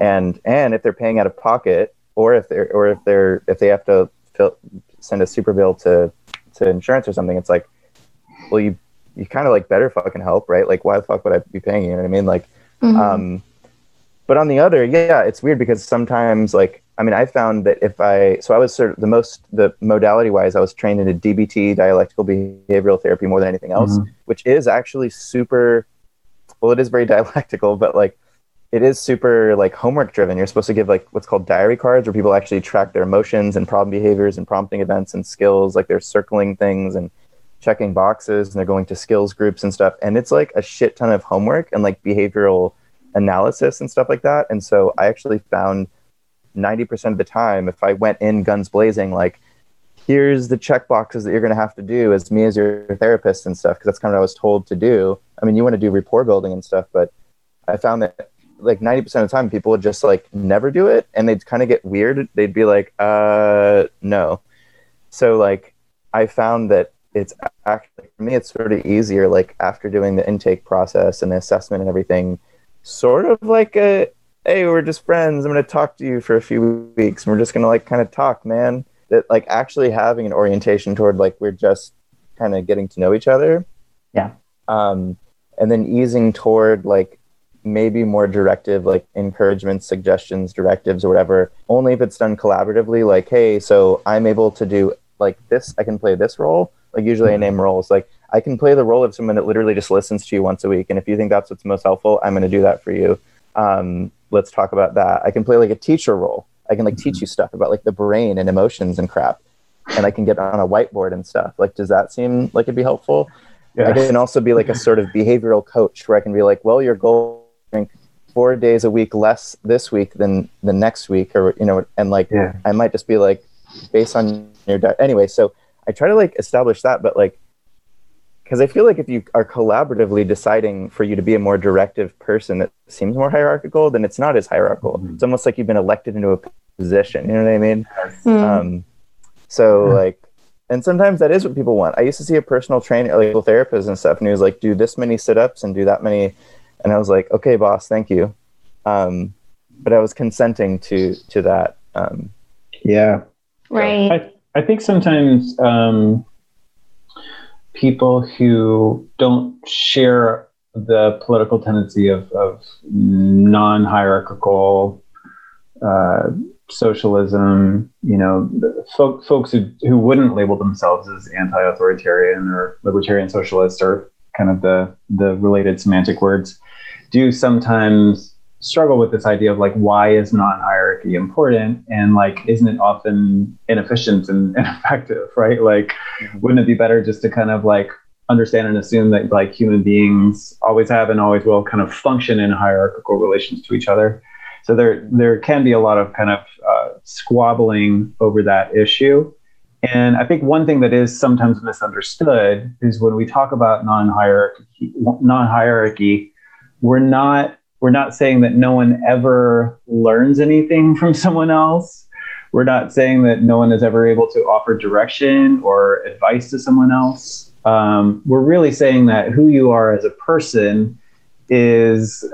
and and if they're paying out of pocket, or if they're or if they're if they have to fill, send a super bill to to insurance or something, it's like, well, you you kind of like better fucking help, right? Like, why the fuck would I be paying you? You know what I mean? Like, mm-hmm. um, but on the other, yeah, it's weird because sometimes, like, I mean, I found that if I, so I was sort of the most, the modality wise, I was trained in a D B T, dialectical behavioral therapy, more than anything else, mm-hmm. which is actually super, well, it is very dialectical, but like, it is super like homework driven. You're supposed to give like what's called diary cards where people actually track their emotions and problem behaviors and prompting events and skills. Like they're circling things and checking boxes and they're going to skills groups and stuff. And it's like a shit ton of homework and like behavioral analysis and stuff like that. And so I actually found ninety percent of the time, if I went in guns blazing, like, here's the check boxes that you're going to have to do as me as your therapist and stuff, because that's kind of what I was told to do. I mean, you want to do rapport building and stuff, but I found that like ninety percent of the time people would just like never do it and they'd kind of get weird. They'd be like, uh, no. So like I found that it's actually, for me, it's sort of easier, like after doing the intake process and the assessment and everything, sort of like a, hey, we're just friends, I'm going to talk to you for a few weeks and we're just going to like kind of talk, man, that like actually having an orientation toward like we're just kind of getting to know each other. Yeah. Um, and then easing toward like maybe more directive, like encouragements, suggestions, directives or whatever, only if it's done collaboratively, like, hey, so I'm able to do like this, I can play this role. Like usually I name roles, like I can play the role of someone that literally just listens to you once a week. And if you think that's what's most helpful, I'm going to do that for you. Um, let's talk about that. I can play like a teacher role. I can like mm-hmm. teach you stuff about like the brain and emotions and crap. And I can get on a whiteboard and stuff. Like, does that seem like it'd be helpful? Yeah. I can also be like a sort of behavioral coach where I can be like, well, your goal is to drink four days a week less this week than the next week, or, you know, and like, yeah. I might just be like, based on your diet. Anyway, so I try to like establish that, but like, because I feel like if you are collaboratively deciding for you to be a more directive person that seems more hierarchical, then it's not as hierarchical. Mm-hmm. It's almost like you've been elected into a position. You know what I mean? Mm. Um, so yeah. like, and sometimes that is what people want. I used to see a personal trainer, like a therapist and stuff, and he was like, do this many sit-ups and do that many. And I was like, okay, boss, thank you. Um, but I was consenting to, to that. Um, yeah. Right. I, I think sometimes, um, people who don't share the political tendency of, of non-hierarchical uh, socialism, you know, folk, folks who, who wouldn't label themselves as anti-authoritarian or libertarian socialist or kind of the, the related semantic words, do sometimes struggle with this idea of like, why is non-hierarchy important? And like, isn't it often inefficient and ineffective, right? Like, wouldn't it be better just to kind of like understand and assume that like human beings always have and always will kind of function in hierarchical relations to each other? So there, there can be a lot of kind of uh, squabbling over that issue. And I think one thing that is sometimes misunderstood is when we talk about non-hierarchy, non-hierarchy, we're not We're not saying that no one ever learns anything from someone else. We're not saying that no one is ever able to offer direction or advice to someone else. Um, we're really saying that who you are as a person is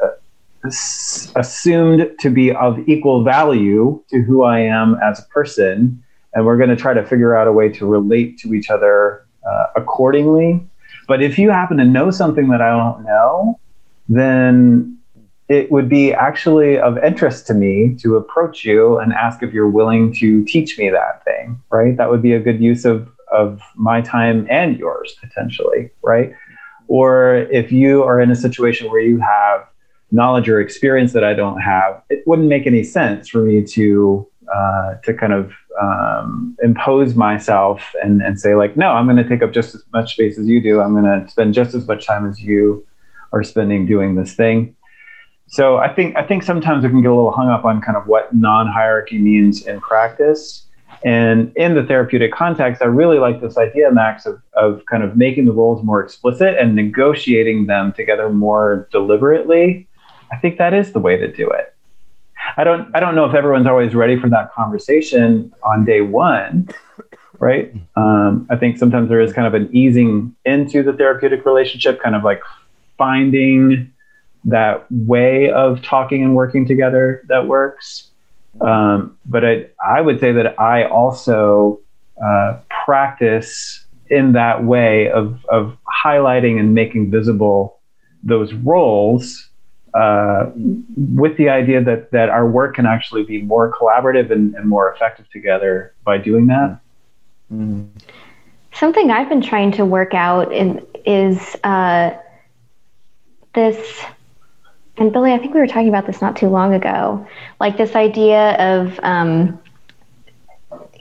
assumed to be of equal value to who I am as a person. And we're going to try to figure out a way to relate to each other uh, accordingly. But if you happen to know something that I don't know, then it would be actually of interest to me to approach you and ask if you're willing to teach me that thing, right? That would be a good use of, of my time and yours potentially, right? Or if you are in a situation where you have knowledge or experience that I don't have, it wouldn't make any sense for me to uh, to kind of um, impose myself and, and say like, no, I'm going to take up just as much space as you do. I'm going to spend just as much time as you are spending doing this thing. So I think I think sometimes we can get a little hung up on kind of what non-hierarchy means in practice. And in the therapeutic context, I really like this idea, Max, of, of kind of making the roles more explicit and negotiating them together more deliberately. I think that is the way to do it. I don't I don't know if everyone's always ready for that conversation on day one, right? Um, I think sometimes there is kind of an easing into the therapeutic relationship, kind of like finding that way of talking and working together that works. Um, but I, I would say that I also uh, practice in that way of, of highlighting and making visible those roles uh, with the idea that, that our work can actually be more collaborative and, and more effective together by doing that. Mm-hmm. Something I've been trying to work out in, is uh, this... And Billy, I think we were talking about this not too long ago, like this idea of um,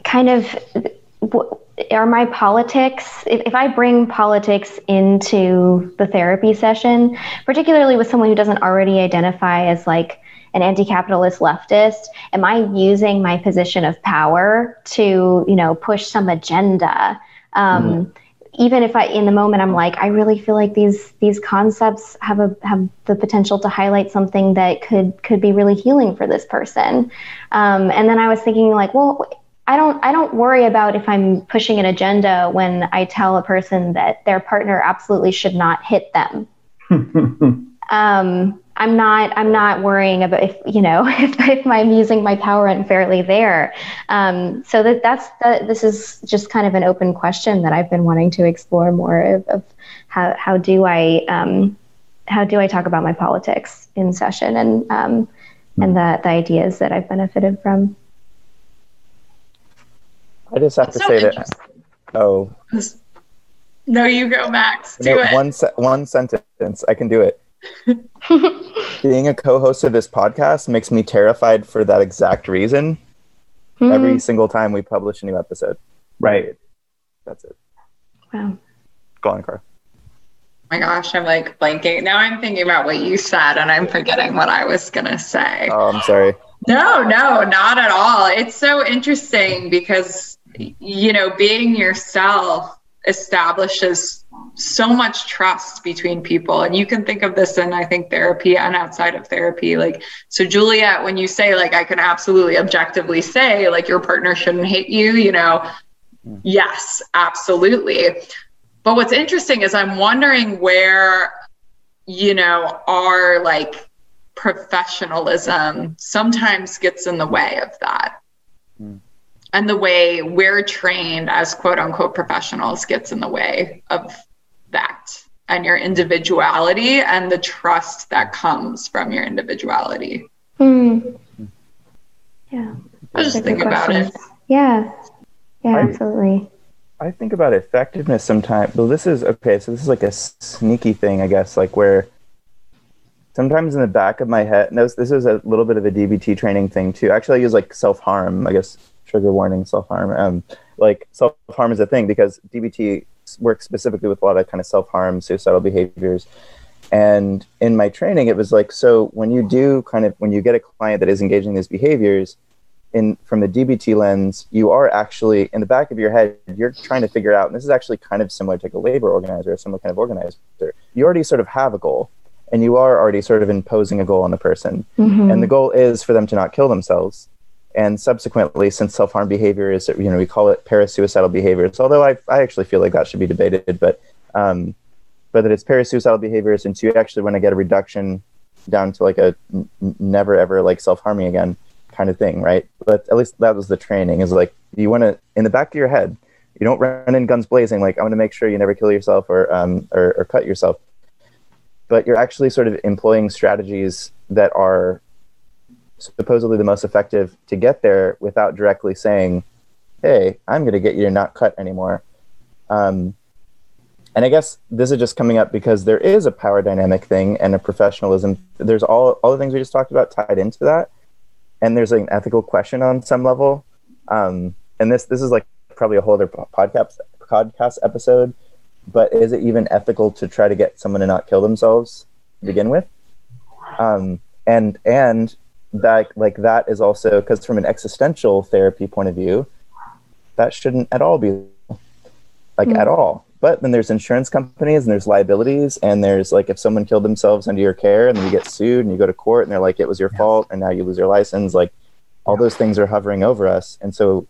kind of, w- are my politics, if, if I bring politics into the therapy session, particularly with someone who doesn't already identify as like an anti-capitalist leftist, am I using my position of power to, you know, push some agenda? Um, mm-hmm. Even if I, in the moment, I'm like, I really feel like these these concepts have a have the potential to highlight something that could could be really healing for this person. Um, and then I was thinking, like, well, I don't I don't worry about if I'm pushing an agenda when I tell a person that their partner absolutely should not hit them. um, I'm not I'm not worrying about if you know if, if I'm using my power unfairly there. Um, so that that's the, this is just kind of an open question that I've been wanting to explore more of, of how how do I um, how do I talk about my politics in session and um, and the the ideas that I've benefited from. I just have to so say that. Oh. No, you go, Max. Do no, it. One se- one sentence. I can do it. Being a co-host of this podcast makes me terrified for that exact reason. Mm-hmm. Every single time we publish a new episode. Right. That's it. Wow. Go on, Kara. Oh my gosh, I'm like blanking. Now I'm thinking about what you said and I'm forgetting what I was going to say. Oh, I'm sorry. No, no, not at all. It's so interesting because, you know, being yourself establishes so much trust between people. And you can think of this in, I think, therapy and outside of therapy. Like, so Juliet, when you say like, I can absolutely objectively say like your partner shouldn't hit you, you know, yes, absolutely. But what's interesting is I'm wondering where, you know, our like professionalism sometimes gets in the way of that. Mm. And the way we're trained as quote unquote professionals gets in the way of that and your individuality and the trust that comes from your individuality. Mm. Yeah. I just think about it. Yeah. Yeah, I, absolutely. I think about effectiveness sometimes. Well, this is okay. So this is like a sneaky thing, I guess, like where sometimes in the back of my head, no, this is a little bit of a D B T training thing too. Actually, I use like self-harm, I guess. Trigger warning, self-harm. Um, like self-harm is a thing because D B T works specifically with a lot of kind of self-harm, suicidal behaviors. And in my training, it was like, so when you do kind of, when you get a client that is engaging in these behaviors, in from the D B T lens, you are actually, in the back of your head, you're trying to figure out, and this is actually kind of similar to like a labor organizer or some kind of organizer, you already sort of have a goal and you are already sort of imposing a goal on the person. Mm-hmm. And the goal is for them to not kill themselves. And subsequently, since self-harm behavior is, you know, we call it parasuicidal behaviors, although I I actually feel like that should be debated, but um, but that it's parasuicidal behaviors and you actually want to get a reduction down to like a n- never ever like self-harming again kind of thing, right? But at least that was the training, is like, you want to, in the back of your head, you don't run in guns blazing, like, I'm going to make sure you never kill yourself or um or, or cut yourself. But you're actually sort of employing strategies that are supposedly the most effective to get there without directly saying, hey, I'm going to get you to not cut anymore. Um, and I guess this is just coming up because there is a power dynamic thing and a professionalism. There's all, all the things we just talked about tied into that. And there's like an ethical question on some level. Um, and this, this is like probably a whole other podcast, podcast episode, but is it even ethical to try to get someone to not kill themselves to begin with? Um, and, and, That like that is also because from an existential therapy point of view, that shouldn't at all be like mm. at all. But then there's insurance companies and there's liabilities and there's like if someone killed themselves under your care and then you get sued and you go to court and they're like it was your yeah. fault and now you lose your license. Like all yeah. those things are hovering over us. And so,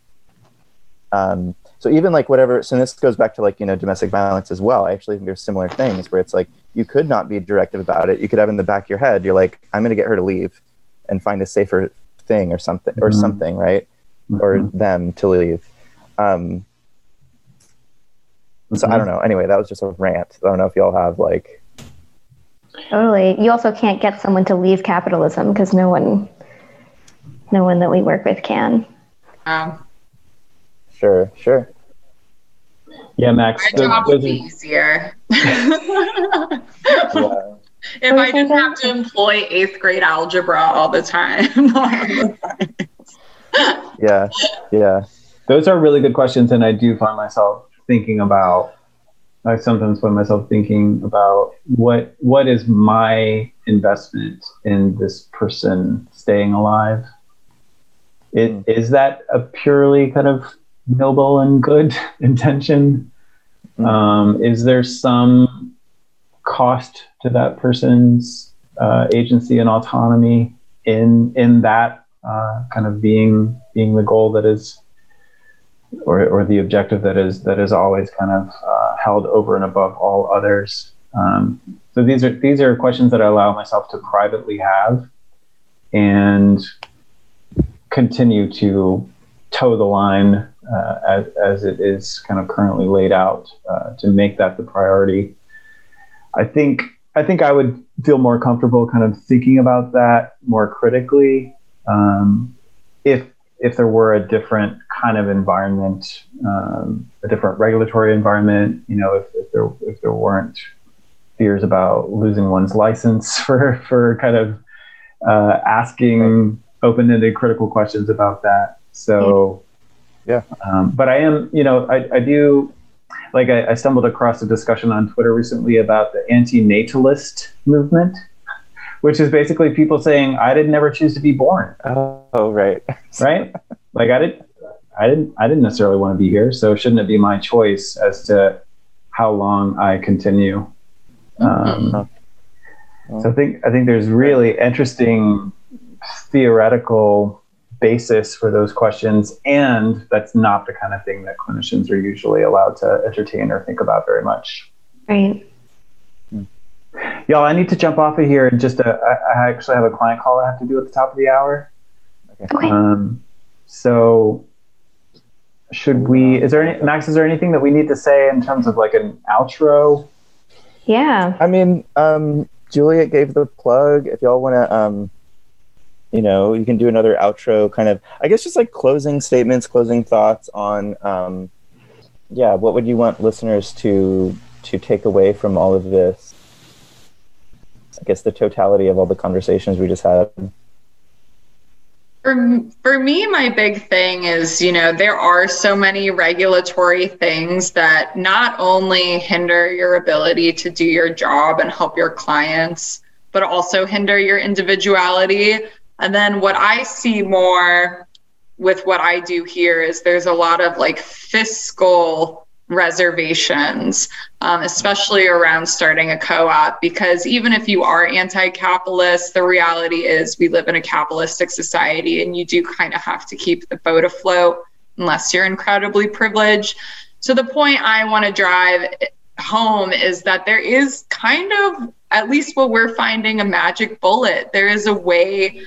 um, so even like whatever. So this goes back to like you know domestic violence as well. I actually think there's similar things where it's like you could not be directive about it. You could have in the back of your head, you're like I'm going to get her to leave and find a safer thing or something or mm-hmm. something, right? Mm-hmm. Or them to leave. Um, mm-hmm. So I don't know. Anyway, that was just a rant. I don't know if y'all have like. Totally. You also can't get someone to leave capitalism because no one, no one that we work with can. Wow. Sure, sure. Yeah, Max. My job would be easier. yeah. If I didn't have to employ eighth grade algebra all the time. yeah, yeah. Those are really good questions, and I do find myself thinking about. I sometimes find myself thinking about what what is my investment in this person staying alive? It, mm. Is that a purely kind of noble and good intention? Mm. Um, is there some cost to that person's uh, agency and autonomy in in that uh, kind of being being the goal that is, or or the objective that is that is always kind of uh, held over and above all others? Um, so these are these are questions that I allow myself to privately have, and continue to toe the line uh, as, as it is kind of currently laid out uh, to make that the priority. I think I think I would feel more comfortable kind of thinking about that more critically um, if if there were a different kind of environment, um, a different regulatory environment. You know, if, if there if there weren't fears about losing one's license for for kind of uh, asking open-ended critical questions about that. So, yeah. Um, but I am, you know, I, I do, like I, I stumbled across a discussion on Twitter recently about the antinatalist movement, which is basically people saying, I didn't ever choose to be born. Oh, right. Right? Like I didn't, I didn't, I didn't necessarily want to be here. So shouldn't it be my choice as to how long I continue? Mm-hmm. Um, well, so I think, I think there's really interesting theoretical basis for those questions, and that's not the kind of thing that clinicians are usually allowed to entertain or think about very much. Right. Hmm. Y'all, I need to jump off of here and just, uh, I, I actually have a client call I have to do at the top of the hour. Okay. okay. Um, so should we, is there any, Max, is there anything that we need to say in terms of like an outro? Yeah. I mean, um, Juliet gave the plug. If y'all want to, um, you know, you can do another outro kind of, I guess, just like closing statements, closing thoughts on, um, yeah, what would you want listeners to to take away from all of this? I guess the totality of all the conversations we just had. For, for me, my big thing is, you know, there are so many regulatory things that not only hinder your ability to do your job and help your clients, but also hinder your individuality. And then what I see more with what I do here is there's a lot of like fiscal reservations, um, especially around starting a co-op, because even if you are anti-capitalist, the reality is we live in a capitalistic society and you do kind of have to keep the boat afloat unless you're incredibly privileged. So the point I want to drive home is that there is kind of, at least what we're finding, a magic bullet. There is a way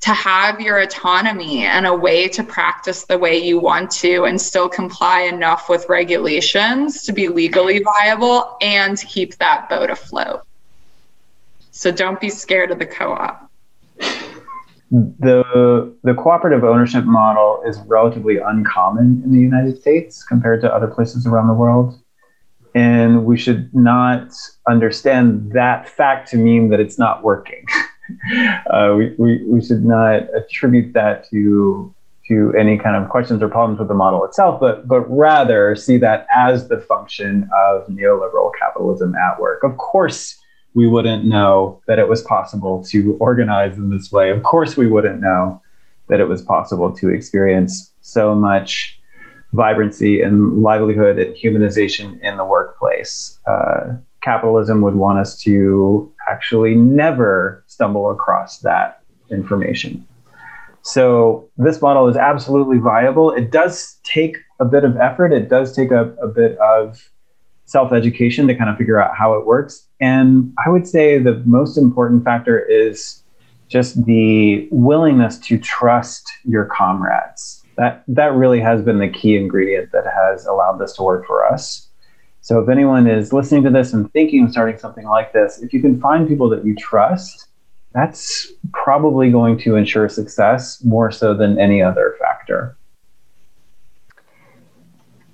to have your autonomy and a way to practice the way you want to and still comply enough with regulations to be legally viable and keep that boat afloat. So don't be scared of the co-op. The, the cooperative ownership model is relatively uncommon in the United States compared to other places around the world. And we should not understand that fact to mean that it's not working. Uh, we, we we should not attribute that to to any kind of questions or problems with the model itself, but but rather see that as the function of neoliberal capitalism at work. Of course, we wouldn't know that it was possible to organize in this way. Of course, we wouldn't know that it was possible to experience so much vibrancy and livelihood and humanization in the workplace. Uh, capitalism would want us to actually never stumble across that information. So this model is absolutely viable. It does take a bit of effort. It does take a, a bit of self-education to kind of figure out how it works. And I would say the most important factor is just the willingness to trust your comrades. That that really has been the key ingredient that has allowed this to work for us. So if anyone is listening to this and thinking of starting something like this, if you can find people that you trust, that's probably going to ensure success more so than any other factor.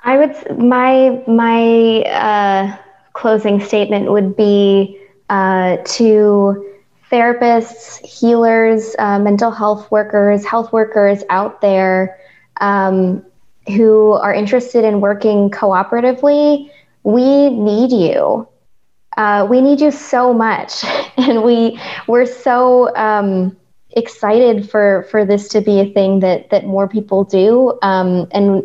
I would, my my uh, closing statement would be uh, to therapists, healers, uh, mental health workers, health workers out there um, who are interested in working cooperatively. We need you. Uh, we need you so much, and we we're so um, excited for for this to be a thing that that more people do, um, and.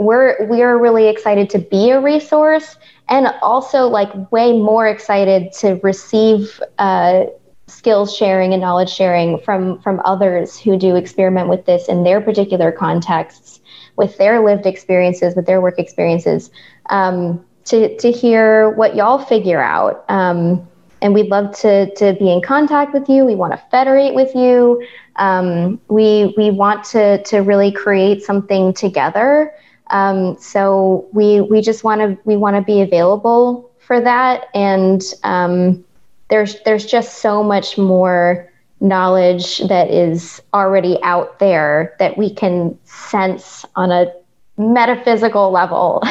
We're we are really excited to be a resource, and also like way more excited to receive uh, skills sharing and knowledge sharing from from others who do experiment with this in their particular contexts, with their lived experiences, with their work experiences, um, to to hear what y'all figure out. Um, and we'd love to to be in contact with you. We want to federate with you. Um, we we want to to really create something together. Um, so we, we just want to, we want to be available for that. And, um, there's, there's just so much more knowledge that is already out there that we can sense on a metaphysical level,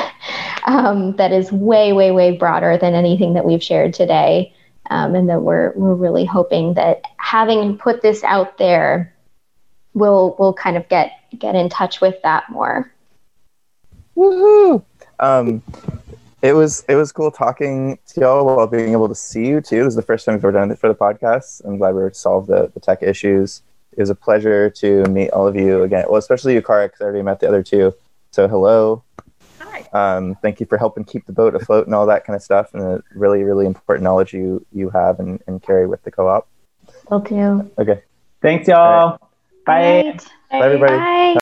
um, that is way, way, way broader than anything that we've shared today. Um, and that we're, we're really hoping that having put this out there, we'll, we'll kind of get, get in touch with that more. Woohoo! Um, it was it was cool talking to y'all while being able to see you too. It was the first time we've ever done it for the podcast. I'm glad we were to solve the, the tech issues. It was a pleasure to meet all of you again. Well, especially you, Kara, because I already met the other two. So hello. Hi. Um, thank you for helping keep the boat afloat and all that kind of stuff, and the really, really important knowledge you you have and, and carry with the co-op. Will do. Okay. Thanks, y'all. Right. Bye. Bye. Bye, everybody. Bye.